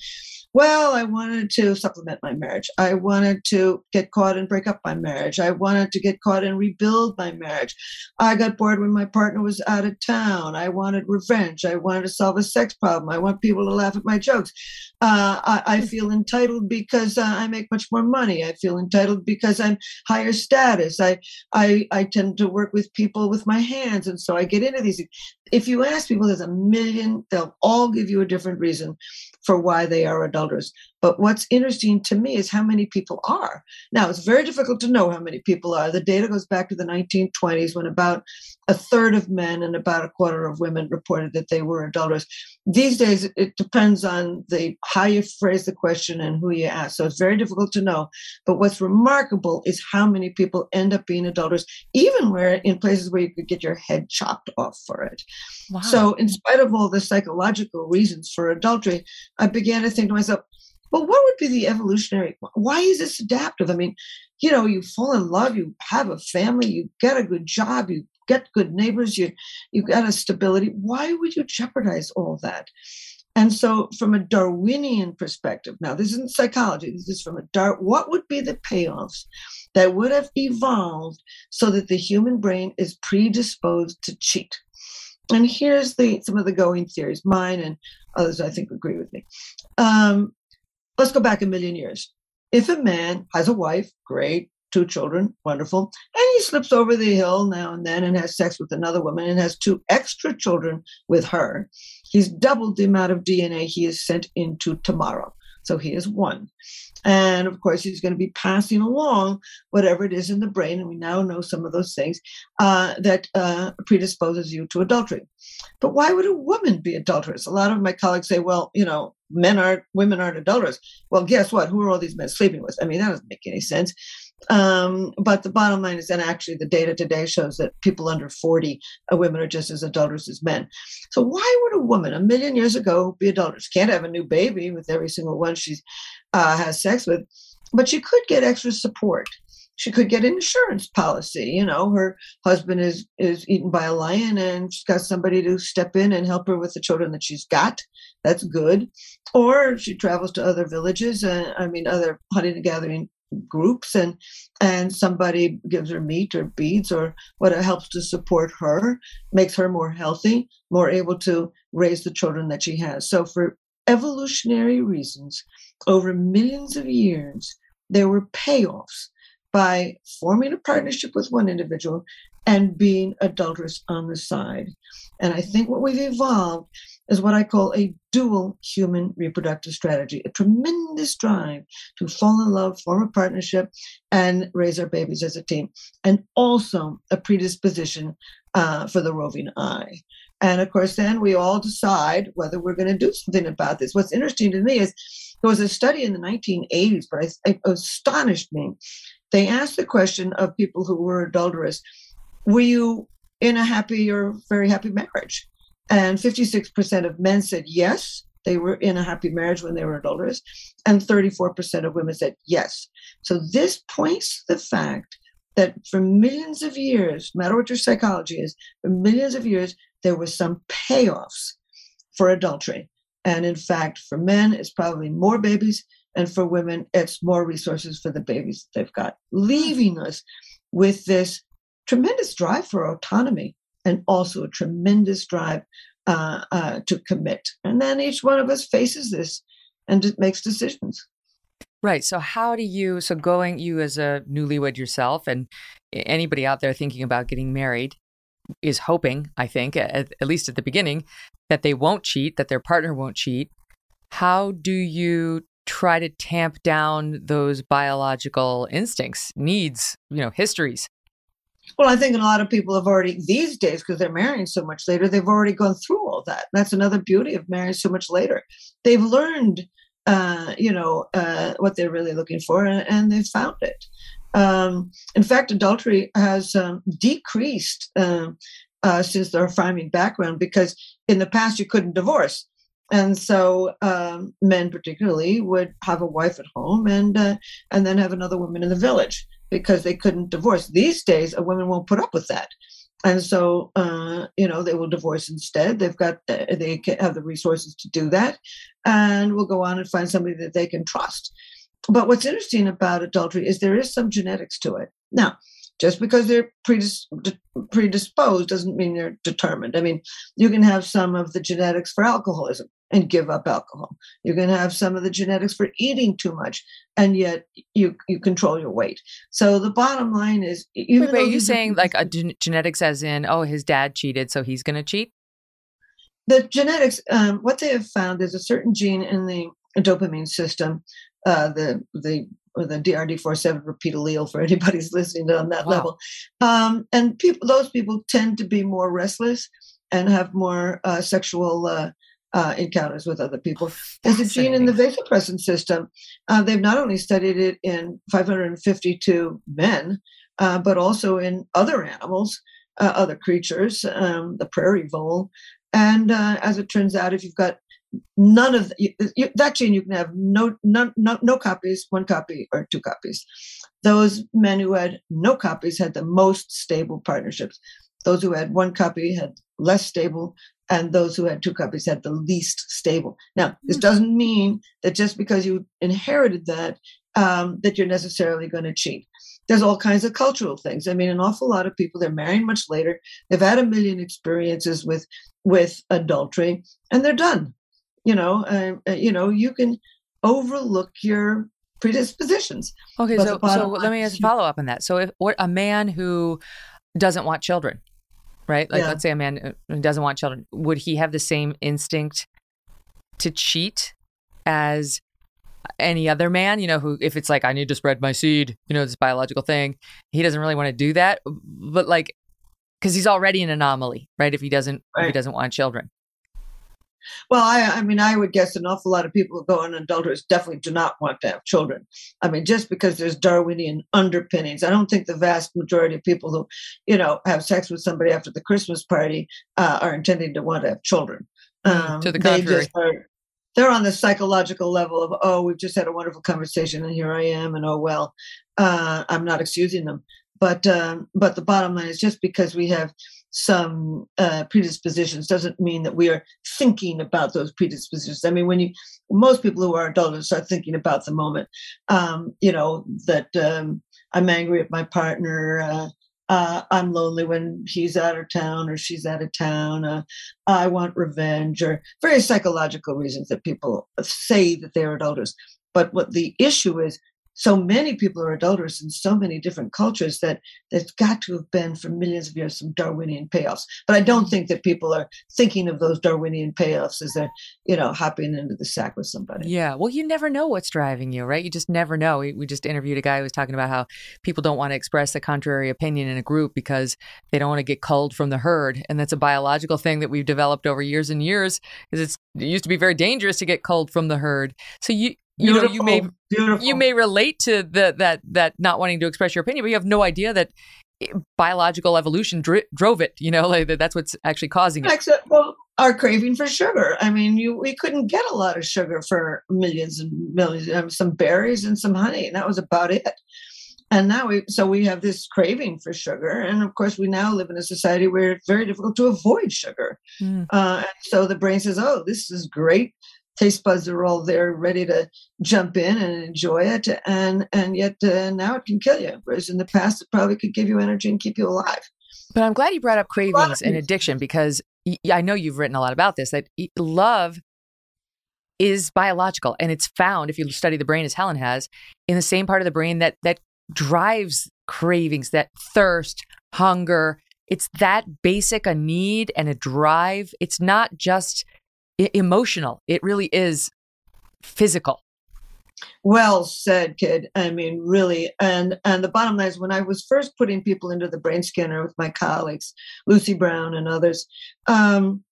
well, I wanted to supplement my marriage. I wanted to get caught and break up my marriage. I wanted to get caught and rebuild my marriage. I got bored when my partner was out of town. I wanted revenge. I wanted to solve a sex problem. I want people to laugh at my jokes. Uh, I, I feel entitled because uh, I make much more money. I feel entitled because I'm higher status. I, I I tend to work with people with my hands. And so I get into these. If you ask people, there's a million, they'll all give you a different reason for why they are adulterers. But what's interesting to me is how many people are. Now, it's very difficult to know how many people are. The data goes back to the nineteen twenties when about a third of men and about a quarter of women reported that they were adulterers. These days, it depends on the how you phrase the question and who you ask. So it's very difficult to know. But what's remarkable is how many people end up being adulterers, even where in places where you could get your head chopped off for it. Wow. So in spite of all the psychological reasons for adultery, I began to think to myself, well, what would be the evolutionary? Why is this adaptive? I mean, you know, you fall in love, you have a family, you get a good job, you get good neighbors, you you got a stability. Why would you jeopardize all that? And so from a Darwinian perspective, now this isn't psychology, this is from a Dar, what would be the payoffs that would have evolved so that the human brain is predisposed to cheat? And here's the some of the going theories, mine and others I think agree with me. Um, let's go back a million years. If a man has a wife, great, two children, wonderful, and he slips over the hill now and then and has sex with another woman and has two extra children with her, he's doubled the amount of D N A he is sent into tomorrow. So he is one. And of course, he's going to be passing along whatever it is in the brain. And we now know some of those things uh, that uh, predisposes you to adultery. But why would a woman be adulterous? A lot of my colleagues say, well, you know, men aren't, women aren't adulterous. Well, guess what? Who are all these men sleeping with? I mean, that doesn't make any sense. Um, but the bottom line is, and actually the data today shows that people under forty, uh, women are just as adulterous as men. So why would a woman a million years ago be adulterous? Can't have a new baby with every single one she uh, has sex with, but she could get extra support. She could get an insurance policy. You know, her husband is, is eaten by a lion and she's got somebody to step in and help her with the children that she's got. That's good. Or she travels to other villages, uh, I mean, other hunting and gathering groups, and and somebody gives her meat or beads or whatever, helps to support her, makes her more healthy, more able to raise the children that she has. So for evolutionary reasons, over millions of years, there were payoffs by forming a partnership with one individual and being adulterous on the side. And I think what we've evolved is what I call a dual human reproductive strategy, a tremendous drive to fall in love, form a partnership, and raise our babies as a team, and also a predisposition uh, for the roving eye. And of course, then we all decide whether we're going to do something about this. What's interesting to me is there was a study in the nineteen eighties, but I, it astonished me. They asked the question of people who were adulterous, were you in a happy or very happy marriage? And fifty-six percent of men said yes, they were in a happy marriage when they were adulterous. And thirty-four percent of women said yes. So this points to the fact that for millions of years, no matter what your psychology is, for millions of years, there were some payoffs for adultery. And in fact, for men, it's probably more babies. And for women, it's more resources for the babies that they've got, leaving us with this tremendous drive for autonomy, and also a tremendous drive uh, uh, to commit. And then each one of us faces this and it makes decisions. Right. So how do you, so going you as a newlywed yourself, and anybody out there thinking about getting married is hoping, I think, at, at least at the beginning, that they won't cheat, that their partner won't cheat. How do you try to tamp down those biological instincts, needs, you know, histories? Well, I think a lot of people have already these days, because they're marrying so much later, they've already gone through all that. That's another beauty of marrying so much later. They've learned uh, you know, uh, what they're really looking for, and, and they found it. Um, in fact, adultery has um, decreased uh, uh, since the refining background, because in the past you couldn't divorce. And so um, men particularly would have a wife at home and uh, and then have another woman in the village because they couldn't divorce. These days, a woman won't put up with that. And so, uh, you know, they will divorce instead. They've got, they have the resources to do that, and will go on and find somebody that they can trust. But what's interesting about adultery is there is some genetics to it. Now, just because they're predisposed doesn't mean they're determined. I mean, you can have some of the genetics for alcoholism and give up alcohol. You can have some of the genetics for eating too much, and yet you you control your weight. So the bottom line is, even wait, wait, are you saying like a gen- genetics as in, oh, his dad cheated, so he's going to cheat? The genetics, um, what they have found is a certain gene in the dopamine system, uh, the the or the D R D forty-seven repeat allele for anybody who's listening on that wow. level. Um, and people, those people tend to be more restless and have more uh, sexual uh, uh, encounters with other people. There's a gene in the vasopressin system. Uh, they've not only studied it in five hundred fifty-two men, uh, but also in other animals, uh, other creatures, um, the prairie vole. And uh, as it turns out, if you've got none of the, you, that gene, you can have no, no, no, no copies, one copy or two copies. Those men who had no copies had the most stable partnerships. Those who had one copy had less stable, and those who had two copies had the least stable. Now, this doesn't mean that just because you inherited that, um, that you're necessarily going to cheat. There's all kinds of cultural things. I mean, an awful lot of people, they're marrying much later. They've had a million experiences with, with adultery, and they're done. You know, uh, you know, you can overlook your predispositions. Okay, but so, so let me ask a follow up on that. So if what, a man who doesn't want children, right? Like yeah. let's say a man who doesn't want children, would he have the same instinct to cheat as any other man, you know, who, if it's like, I need to spread my seed, you know, this biological thing, he doesn't really want to do that. But like, because he's already an anomaly, right? If he doesn't, right. if he doesn't want children. Well, I, I mean, I would guess an awful lot of people who go on adulterers definitely do not want to have children. I mean, just because there's Darwinian underpinnings. I don't think the vast majority of people who, you know, have sex with somebody after the Christmas party uh, are intending to want to have children. Um, to the contrary. They just are, they're on the psychological level of, oh, we've just had a wonderful conversation and here I am. And, oh, well, uh, I'm not excusing them. But um, but the bottom line is just because we have some uh, predispositions doesn't mean that we are thinking about those predispositions. I mean, when you, most people who are adults are thinking about the moment, um, you know, that um, I'm angry at my partner, uh, uh, I'm lonely when he's out of town or she's out of town, uh, I want revenge, or various psychological reasons that people say that they're adults. But what the issue is, so many people are adulterers in so many different cultures that there's got to have been for millions of years some Darwinian payoffs. But I don't think that people are thinking of those Darwinian payoffs as they're, you know, hopping into the sack with somebody. Yeah. Well, you never know what's driving you, right? You just never know. We, we just interviewed a guy who was talking about how people don't want to express a contrary opinion in a group because they don't want to get culled from the herd. And that's a biological thing that we've developed over years and years, because it's, it used to be very dangerous to get culled from the herd. So you... You know, you may beautiful. you may relate to the, that that not wanting to express your opinion, but you have no idea that biological evolution dri- drove it. You know, like that's what's actually causing it. Except, well, our craving for sugar. I mean, you, we couldn't get a lot of sugar for millions and millions. Um, some berries and some honey, and that was about it. And now we so we have this craving for sugar, and of course we now live in a society where it's very difficult to avoid sugar. Mm. Uh, and so the brain says, "Oh, this is great." Taste buds are all there, ready to jump in and enjoy it, and and yet uh, now it can kill you. Whereas in the past, it probably could give you energy and keep you alive. But I'm glad you brought up cravings and addiction, because I know you've written a lot about this. That love is biological, and it's found, if you study the brain as Helen has, in the same part of the brain that that drives cravings, that thirst, hunger. It's that basic a need and a drive. It's not just emotional. It really is physical. Well said, kid. I mean, really. And and the bottom line is, when I was first putting people into the brain scanner with my colleagues, Lucy Brown and others, um,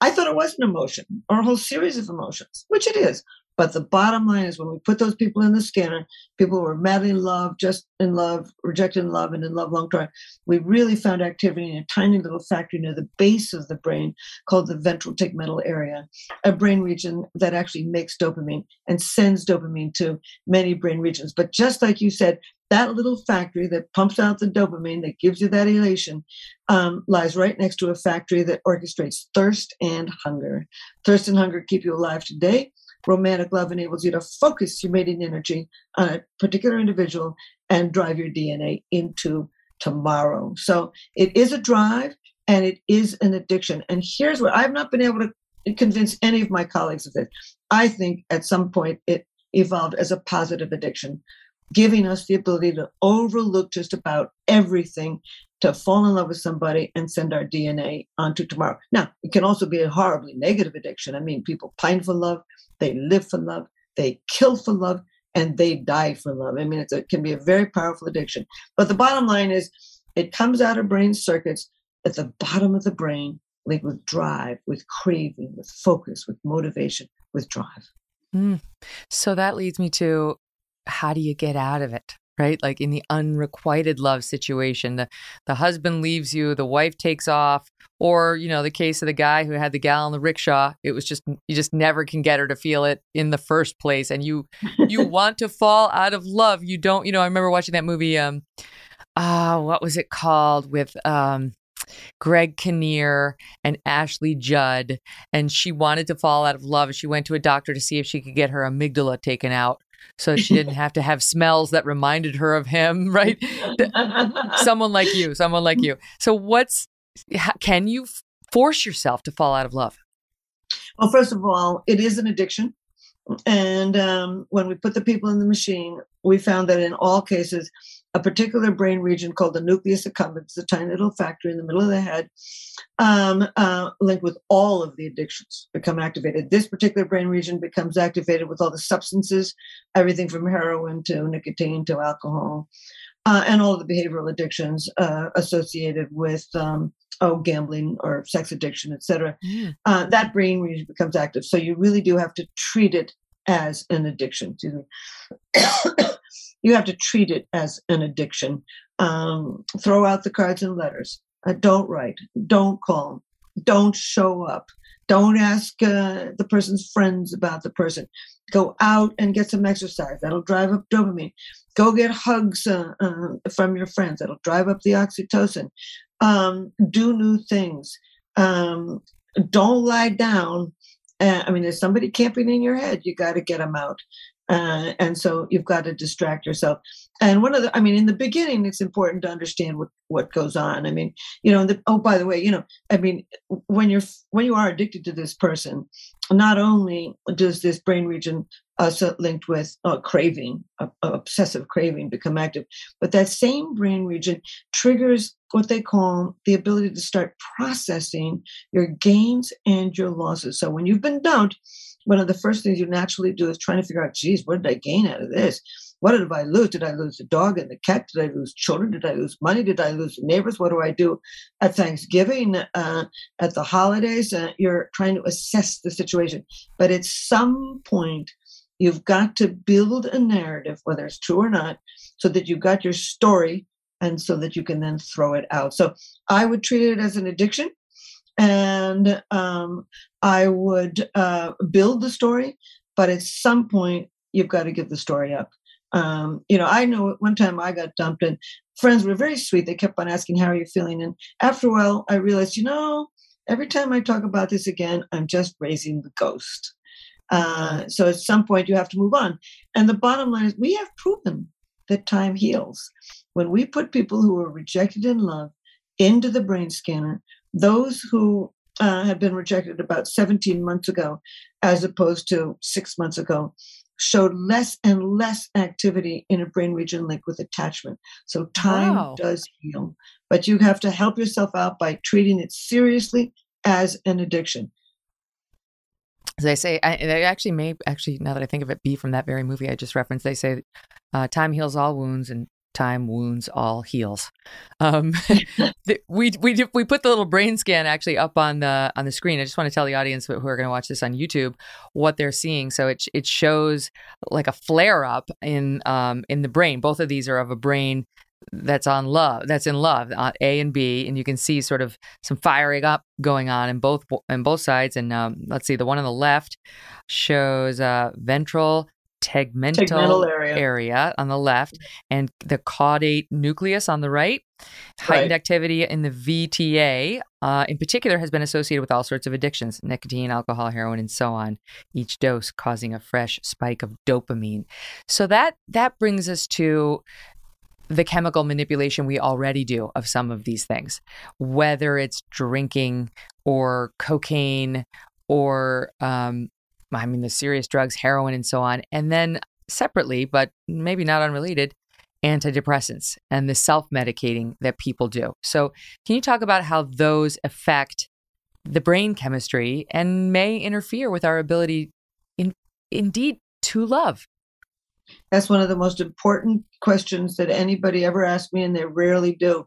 I thought it was an emotion or a whole series of emotions, which it is. But the bottom line is when we put those people in the scanner, people who were madly in love, just in love, rejected in love, and in love long term, we really found activity in a tiny little factory near the base of the brain called the ventral tegmental area, a brain region that actually makes dopamine and sends dopamine to many brain regions. But just like you said, that little factory that pumps out the dopamine that gives you that elation um, lies right next to a factory that orchestrates thirst and hunger. Thirst and hunger keep you alive today. Romantic love enables you to focus your mating energy on a particular individual and drive your D N A into tomorrow. So it is a drive and it is an addiction. And here's what I've not been able to convince any of my colleagues of this. I think at some point it evolved as a positive addiction, giving us the ability to overlook just about everything, to fall in love with somebody and send our D N A onto tomorrow. Now, it can also be a horribly negative addiction. I mean, people pine for love, they live for love, they kill for love, and they die for love. I mean, it's a, it can be a very powerful addiction. But the bottom line is it comes out of brain circuits at the bottom of the brain, linked with drive, with craving, with focus, with motivation, with drive. Mm. So that leads me to, how do you get out of it, right? Like in the unrequited love situation, the, the husband leaves you, the wife takes off, or, you know, the case of the guy who had the gal in the rickshaw, it was just, you just never can get her to feel it in the first place. And you, you want to fall out of love. You don't, you know, I remember watching that movie, um, ah, uh, what was it called with, um, Greg Kinnear and Ashley Judd. And she wanted to fall out of love. She went to a doctor to see if she could get her amygdala taken out, so she didn't have to have smells that reminded her of him, right? Someone like you, someone like you. So what's, can you force yourself to fall out of love? Well, first of all, it is an addiction. And um, when we put the people in the machine, we found that in all cases, a particular brain region called the nucleus accumbens, the tiny little factory in the middle of the head, um, uh, linked with all of the addictions, become activated. This particular brain region becomes activated with all the substances, everything from heroin to nicotine to alcohol, uh, and all of the behavioral addictions uh, associated with um, oh, gambling or sex addiction, et cetera. Yeah. Uh, that brain region becomes active. So you really do have to treat it as an addiction. Excuse me. You have to treat it as an addiction. Um, throw out the cards and letters. Uh, don't write. Don't call. Don't show up. Don't ask uh, the person's friends about the person. Go out and get some exercise. That'll drive up dopamine. Go get hugs uh, uh, from your friends. That'll drive up the oxytocin. Um, do new things. Um, don't lie down. Uh, I mean, there's somebody camping in your head. You got to get them out. Uh, and so you've got to distract yourself. And one of the, I mean, in the beginning, it's important to understand what, what goes on. I mean, you know, the, oh, by the way, you know, I mean, when you're, when you are addicted to this person, not only does this brain region uh, so linked with uh, craving, uh, obsessive craving become active, but that same brain region triggers what they call the ability to start processing your gains and your losses. So when you've been dumped, one of the first things you naturally do is trying to figure out, geez, what did I gain out of this? What did I lose? Did I lose the dog and the cat? Did I lose children? Did I lose money? Did I lose the neighbors? What do I do at Thanksgiving, uh, at the holidays? Uh, you're trying to assess the situation. But at some point, you've got to build a narrative, whether it's true or not, so that you've got your story and so that you can then throw it out. So I would treat it as an addiction. And um, I would uh, build the story, but at some point you've got to give the story up. Um, you know, I know one time I got dumped and friends were very sweet. They kept on asking, how are you feeling? And after a while, I realized, you know, every time I talk about this again, I'm just raising the ghost. Uh, so at some point you have to move on. And the bottom line is we have proven that time heals. When we put people who were rejected in love into the brain scanner, those who uh, had been rejected about seventeen months ago, as opposed to six months ago, showed less and less activity in a brain region linked with attachment. So time wow. does heal, but you have to help yourself out by treating it seriously as an addiction. As I say, I, they actually may, actually, now that I think of it, be from that very movie I just referenced. They say uh, time heals all wounds and time wounds all heals. Um, the, we we we put the little brain scan actually up on the on the screen. I just want to tell the audience who are going to watch this on YouTube what they're seeing. So it it shows like a flare up in um in the brain. Both of these are of a brain that's on love, that's in love, A and B, and you can see sort of some firing up going on in both in both sides. And um, let's see, the one on the left shows uh, ventral tegmental, tegmental area. area on the left, and the caudate nucleus on the right. Heightened right. activity in the V T A, uh, in particular, has been associated with all sorts of addictions: nicotine, alcohol, heroin, and so on. Each dose causing a fresh spike of dopamine. So that that brings us to the chemical manipulation we already do of some of these things, whether it's drinking or cocaine or, um, I mean, the serious drugs, heroin and so on. And then separately, but maybe not unrelated, antidepressants and the self-medicating that people do. So can you talk about how those affect the brain chemistry and may interfere with our ability in, indeed to love? That's one of the most important questions that anybody ever asked me, and they rarely do.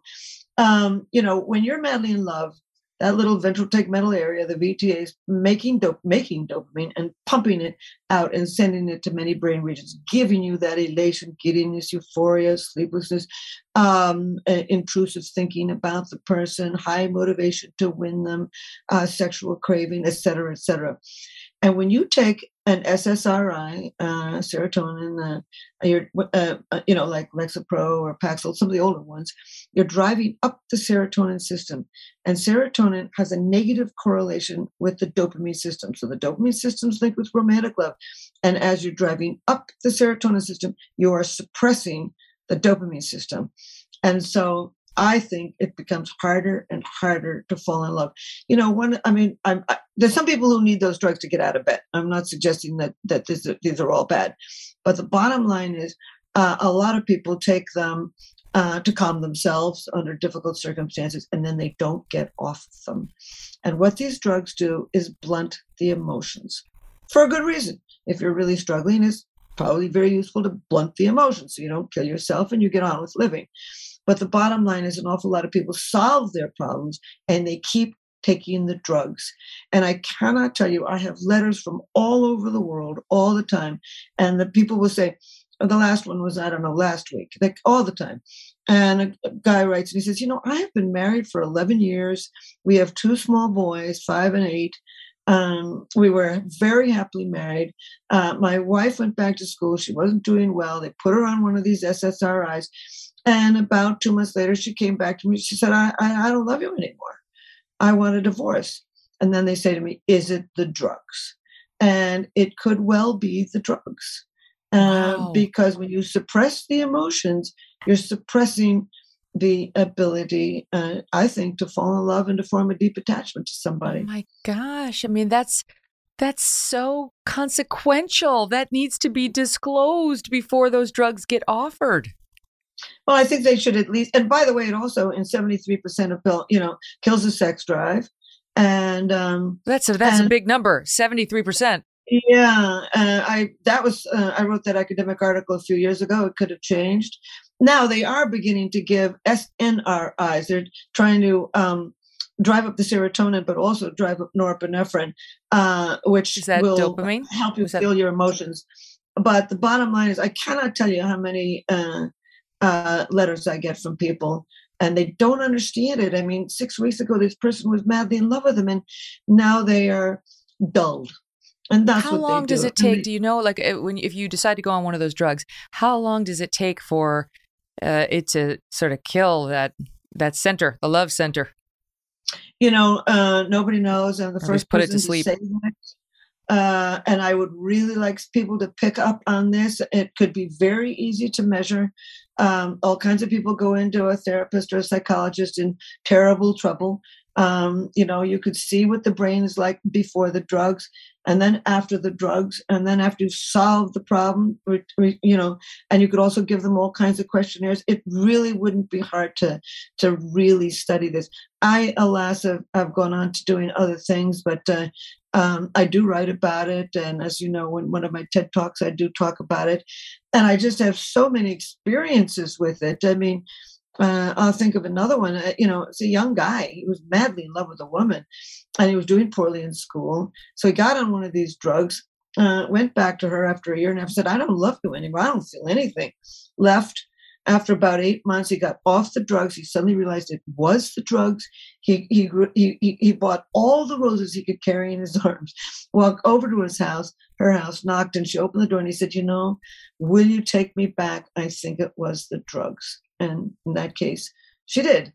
Um, you know, when you're madly in love, that little ventral tegmental area, the V T A, is making dope, making dopamine and pumping it out and sending it to many brain regions, giving you that elation, giddiness, euphoria, sleeplessness, um, uh, intrusive thinking about the person, high motivation to win them, uh, sexual craving, et cetera, et cetera. And when you take an S S R I, uh, serotonin, uh, you're, uh, you know, like Lexapro or Paxil, some of the older ones, you're driving up the serotonin system. And serotonin has a negative correlation with the dopamine system. So the dopamine system's linked with romantic love. And as you're driving up the serotonin system, you are suppressing the dopamine system. And so I think it becomes harder and harder to fall in love. You know, one, I mean, I'm, I, there's some people who need those drugs to get out of bed. I'm not suggesting that that this, these are all bad. But the bottom line is uh, a lot of people take them uh, to calm themselves under difficult circumstances, and then they don't get off them. And what these drugs do is blunt the emotions for a good reason. If you're really struggling, it's probably very useful to blunt the emotions so you don't kill yourself and you get on with living. But the bottom line is an awful lot of people solve their problems and they keep taking the drugs. And I cannot tell you, I have letters from all over the world all the time. And the people will say, oh, the last one was, I don't know, last week, like all the time. And a guy writes and he says, you know, I have been married for eleven years. We have two small boys, five and eight. Um, we were very happily married. Uh, my wife went back to school. She wasn't doing well. They put her on one of these S S R Is. And about two months later, she came back to me. She said, I, I I don't love you anymore. I want a divorce. And then they say to me, is it the drugs? And it could well be the drugs. Um, wow. Because when you suppress the emotions, you're suppressing the ability, uh, I think, to fall in love and to form a deep attachment to somebody. Oh my gosh. I mean, that's... That's so consequential. That needs to be disclosed before those drugs get offered. Well, I think they should at least. And by the way, it also in seventy-three percent of pill, you know, kills the sex drive. And um, that's a, that's and, a big number, seventy-three percent. Yeah, uh, I that was uh, I wrote that academic article a few years ago. It could have changed. Now they are beginning to give S N R Is. They're trying to um, drive up the serotonin, but also drive up norepinephrine, uh, which is that will dopamine? help you that- feel your emotions. But the bottom line is, I cannot tell you how many uh, uh, letters I get from people, and they don't understand it. I mean, six weeks ago, this person was madly in love with them, and now they are dulled. And that's how what long they does do. it take? They- do you know, like, when if you decide to go on one of those drugs, how long does it take for uh, it to sort of kill that that center, the love center? You know, uh, nobody knows. I'm the I'll first put person it to, sleep. to say that. Uh, and I would really like people to pick up on this. It could be very easy to measure. Um, all kinds of people go into a therapist or a psychologist in terrible trouble. Um, you know, you could see what the brain is like before the drugs, and then after the drugs, and then after you've solved the problem, you know, and you could also give them all kinds of questionnaires. It really wouldn't be hard to to really study this. I, alas, have, have gone on to doing other things, but uh, Um, I do write about it. And as you know, in one of my TED Talks, I do talk about it. And I just have so many experiences with it. I mean, uh, I'll think of another one. Uh, you know, it's a young guy. He was madly in love with a woman and he was doing poorly in school. So he got on one of these drugs, uh, went back to her after a year and a half, said, I don't love you anymore. I don't feel anything. Left. After about eight months, he got off the drugs. He suddenly realized it was the drugs. He he he he bought all the roses he could carry in his arms, walked over to his house, her house, knocked, and she opened the door and he said, you know, will you take me back? I think it was the drugs. And in that case, she did.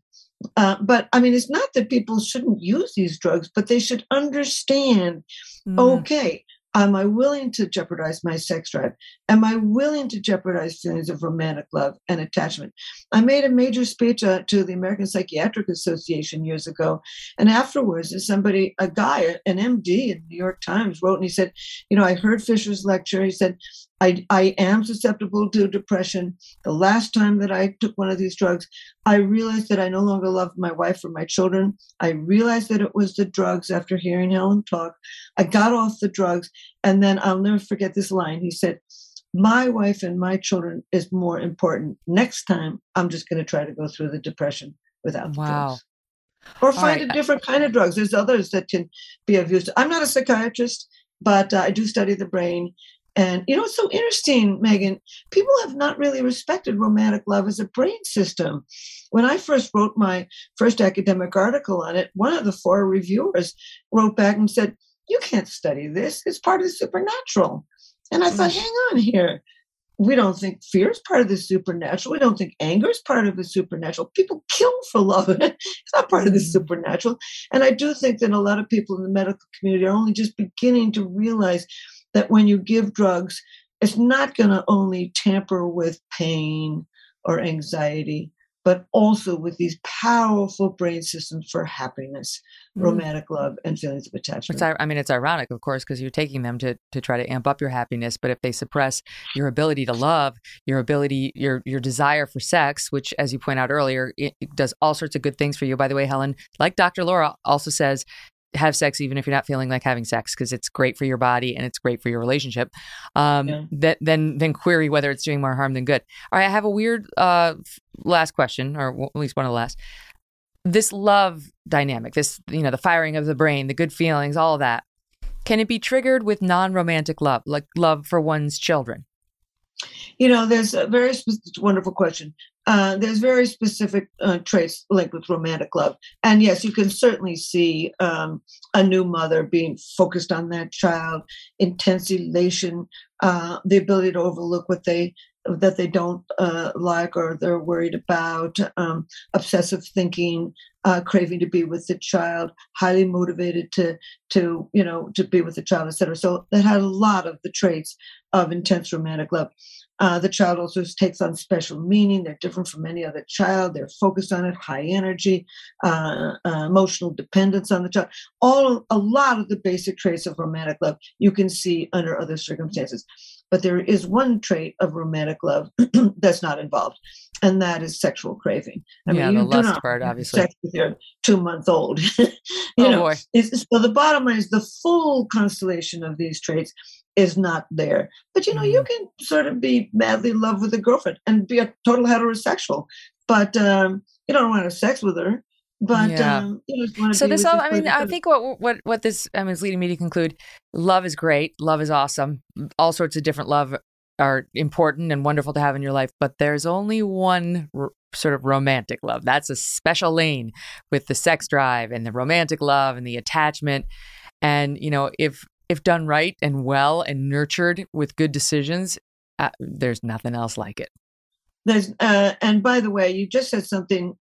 Uh, but I mean, it's not that people shouldn't use these drugs, but they should understand, mm. okay, am I willing to jeopardize my sex drive? Am I willing to jeopardize feelings of romantic love and attachment? I made a major speech uh, to the American Psychiatric Association years ago. And afterwards, somebody, a guy, an M D in the New York Times wrote, and he said, you know, I heard Fisher's lecture. He said, I, I am susceptible to depression. The last time that I took one of these drugs, I realized that I no longer loved my wife or my children. I realized that it was the drugs after hearing Helen talk. I got off the drugs. And then I'll never forget this line. He said, my wife and my children is more important. Next time, I'm just going to try to go through the depression without the wow. drugs. Or find right. a different kind of drugs. There's others that can be of use. I'm not a psychiatrist, but uh, I do study the brain. And, you know, it's so interesting, Megan, people have not really respected romantic love as a brain system. When I first wrote my first academic article on it, one of the four reviewers wrote back and said, you can't study this. It's part of the supernatural. And I mm-hmm. thought, hang on here. We don't think fear is part of the supernatural. We don't think anger is part of the supernatural. People kill for love. It's not part of the supernatural. And I do think that a lot of people in the medical community are only just beginning to realize that when you give drugs, it's not going to only tamper with pain or anxiety, but also with these powerful brain systems for happiness, mm. romantic love, and feelings of attachment. It's, I mean, it's ironic, of course, because you're taking them to to try to amp up your happiness. But if they suppress your ability to love, your ability, your your desire for sex, which, as you point out earlier, it, it does all sorts of good things for you. By the way, Helen, like Doctor Laura also says, have sex even if you're not feeling like having sex because it's great for your body and it's great for your relationship. Um, yeah. that, then then query whether it's doing more harm than good. All right, I have a weird uh, last question, or w- at least one of the last. This love dynamic, this you know the firing of the brain, the good feelings, all of that, can it be triggered with non-romantic love, like love for one's children? You know, there's a very specific, wonderful question. Uh, there's very specific uh, traits linked with romantic love. And yes, you can certainly see um, a new mother being focused on that child, intense elation, uh, the ability to overlook what they that they don't uh, like or they're worried about, um, obsessive thinking, uh, craving to be with the child, highly motivated to, to you know, to be with the child, et cetera. So that had a lot of the traits of intense romantic love. Uh, the child also takes on special meaning. They're different from any other child. They're focused on it, high energy, uh, uh, emotional dependence on the child. All a lot of the basic traits of romantic love you can see under other circumstances. But there is one trait of romantic love that's not involved, and that is sexual craving. I yeah, mean, the you lust do not part, obviously. Sex with your two-month-old. you oh, know, boy. It's, so the bottom line is the full constellation of these traits is not there. But, you know, mm-hmm. you can sort of be madly in love with a girlfriend and be a total heterosexual, but um, you don't want to have sex with her. But yeah. um, you just want to so be this all, I mean, I think what what what this I mean, is leading me to conclude, love is great. Love is awesome. All sorts of different love are important and wonderful to have in your life. But there's only one r- sort of romantic love. That's a special lane with the sex drive and the romantic love and the attachment. And, you know, if if done right and well and nurtured with good decisions, uh, there's nothing else like it. There's uh, and by the way, you just said something.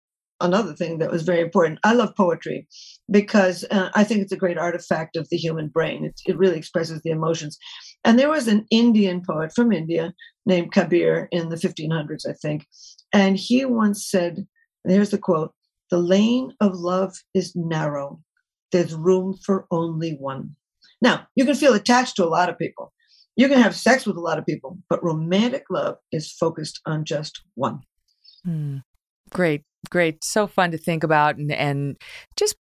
Another thing that was very important. I love poetry because uh, I think it's a great artifact of the human brain. It, it really expresses the emotions. And there was an Indian poet from India named Kabir in the fifteen hundreds, I think. And he once said, and here's the quote, "The lane of love is narrow. There's room for only one." Now, you can feel attached to a lot of people. You can have sex with a lot of people, but romantic love is focused on just one. Mm, great. Great. So fun to think about and, and just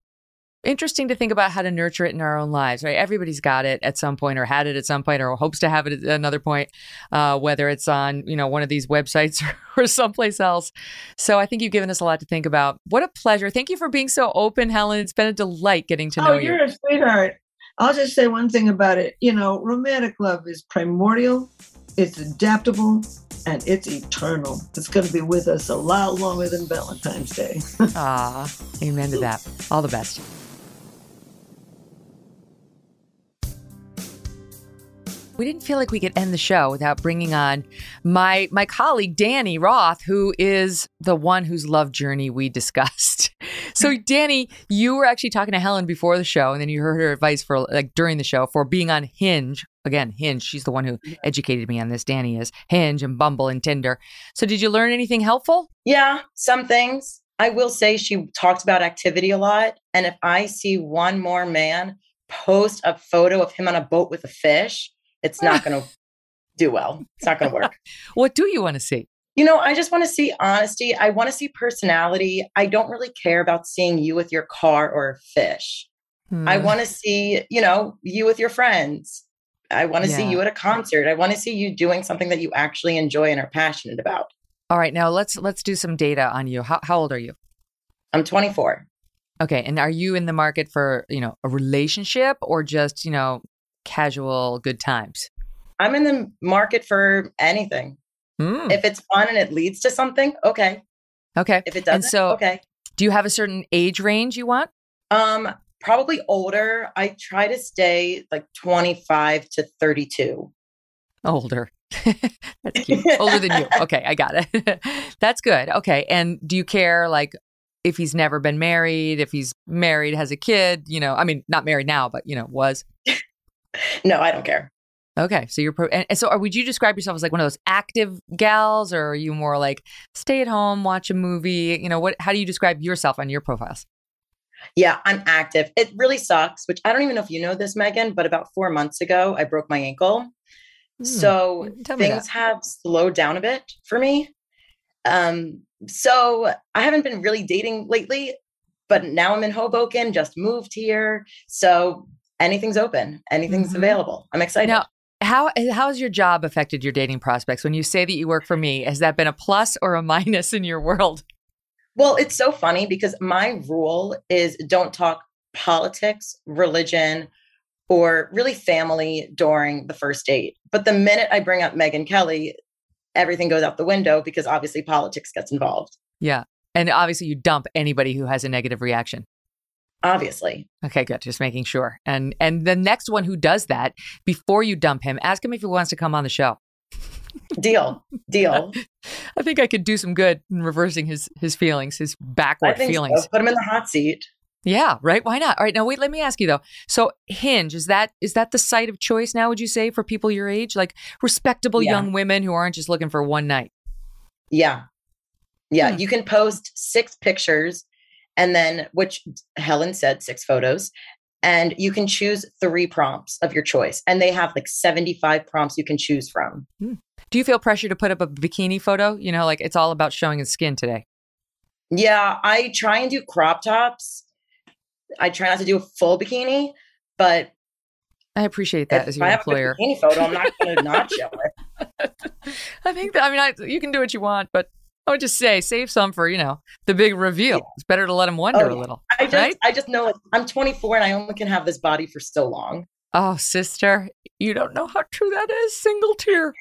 interesting to think about how to nurture it in our own lives, right? Everybody's got it at some point or had it at some point or hopes to have it at another point, uh, whether it's on, you know, one of these websites or someplace else. So I think you've given us a lot to think about. What a pleasure. Thank you for being so open, Helen. It's been a delight getting to know you. Oh, you're a sweetheart. I'll just say one thing about it. You know, romantic love is primordial, it's adaptable, and it's eternal. It's going to be with us a lot longer than Valentine's Day. Ah, amen to that. All the best. We didn't feel like we could end the show without bringing on my my colleague, Danny Roth, who is the one whose love journey we discussed. So, Danny, you were actually talking to Helen before the show, and then you heard her advice for like during the show for being on Hinge. Again, Hinge. She's the one who educated me on this. Danny is Hinge and Bumble and Tinder. So did you learn anything helpful? Yeah, some things. I will say she talked about activity a lot. And if I see one more man post a photo of him on a boat with a fish, it's not going to do well. It's not going to work. What do you want to see? You know, I just want to see honesty. I want to see personality. I don't really care about seeing you with your car or a fish. Hmm. I want to see, you know, you with your friends. I want to yeah. see you at a concert. I want to see you doing something that you actually enjoy and are passionate about. All right. Now let's let's do some data on you. How, how old are you? I'm twenty-four. Okay. And are you in the market for, you know, a relationship or just, you know, casual good times? I'm in the market for anything. Mm. If it's fun and it leads to something, okay. Okay. If it doesn't, and so, okay. Do you have a certain age range you want? Um, probably older. I try to stay like twenty-five to thirty-two. Older. That's cute. Older than you. Okay, I got it. That's good. Okay. And do you care like if he's never been married, if he's married, has a kid, you know, I mean, not married now, but you know, was. No, I don't care. Okay. So you're, pro- and so are, would you describe yourself as like one of those active gals, or are you more like stay at home, watch a movie? You know, what, how do you describe yourself on your profiles? Yeah, I'm active. It really sucks, which I don't even know if you know this, Megan, but about four months ago, I broke my ankle. Mm, so things have slowed down a bit for me. Um, so I haven't been really dating lately, but now I'm in Hoboken, just moved here. So anything's open. Anything's mm-hmm. available. I'm excited. Now, how, how has your job affected your dating prospects? When you say that you work for me, has that been a plus or a minus in your world? Well, it's so funny because my rule is don't talk politics, religion, or really family during the first date. But the minute I bring up Megyn Kelly, everything goes out the window because obviously politics gets involved. Yeah. And obviously you dump anybody who has a negative reaction. Obviously. Okay, good. Just making sure. And and the next one who does that, before you dump him, ask him if he wants to come on the show. Deal. Deal. I think I could do some good in reversing his his feelings, his backward I think feelings. So. Put him in the hot seat. Yeah, right. Why not? All right. Now, wait, let me ask you, though. So Hinge, is that is that the site of choice now, would you say, for people your age? Like respectable yeah. young women who aren't just looking for one night? Yeah. Yeah. Hmm. You can post six pictures. And then, which Helen said, six photos, and you can choose three prompts of your choice. And they have like seventy-five prompts you can choose from. Mm. Do you feel pressure to put up a bikini photo? You know, like it's all about showing his skin today. Yeah, I try and do crop tops. I try not to do a full bikini, but I appreciate that if as your I have employer. A bikini photo, I'm not going to not show it. I think that, I mean, I, you can do what you want, but I would just say, save some for, you know, the big reveal. Yeah. It's better to let them wonder oh, yeah. a little. I just, right? I just know like, I'm twenty-four and I only can have this body for so long. Oh, sister, you don't know how true that is. Single tear.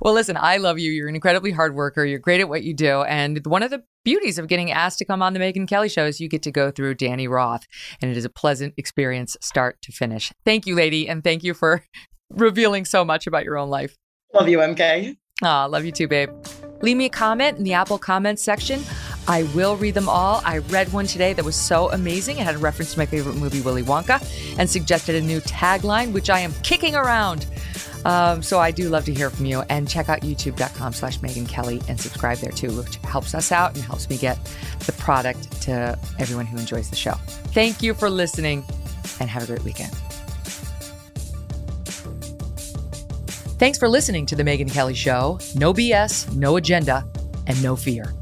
Well, listen, I love you. You're an incredibly hard worker. You're great at what you do. And one of the beauties of getting asked to come on the Megyn Kelly Show is you get to go through Danny Roth. And it is a pleasant experience, start to finish. Thank you, lady. And thank you for revealing so much about your own life. Love you, M K. Aw, oh, love you too, babe. Leave me a comment in the Apple comments section. I will read them all. I read one today that was so amazing. It had a reference to my favorite movie, Willy Wonka, and suggested a new tagline, which I am kicking around. Um, so I do love to hear from you. And check out youtube.com slash Megyn Kelly and subscribe there too, which helps us out and helps me get the product to everyone who enjoys the show. Thank you for listening and have a great weekend. Thanks for listening to The Megyn Kelly Show. No B S, no agenda, and no fear.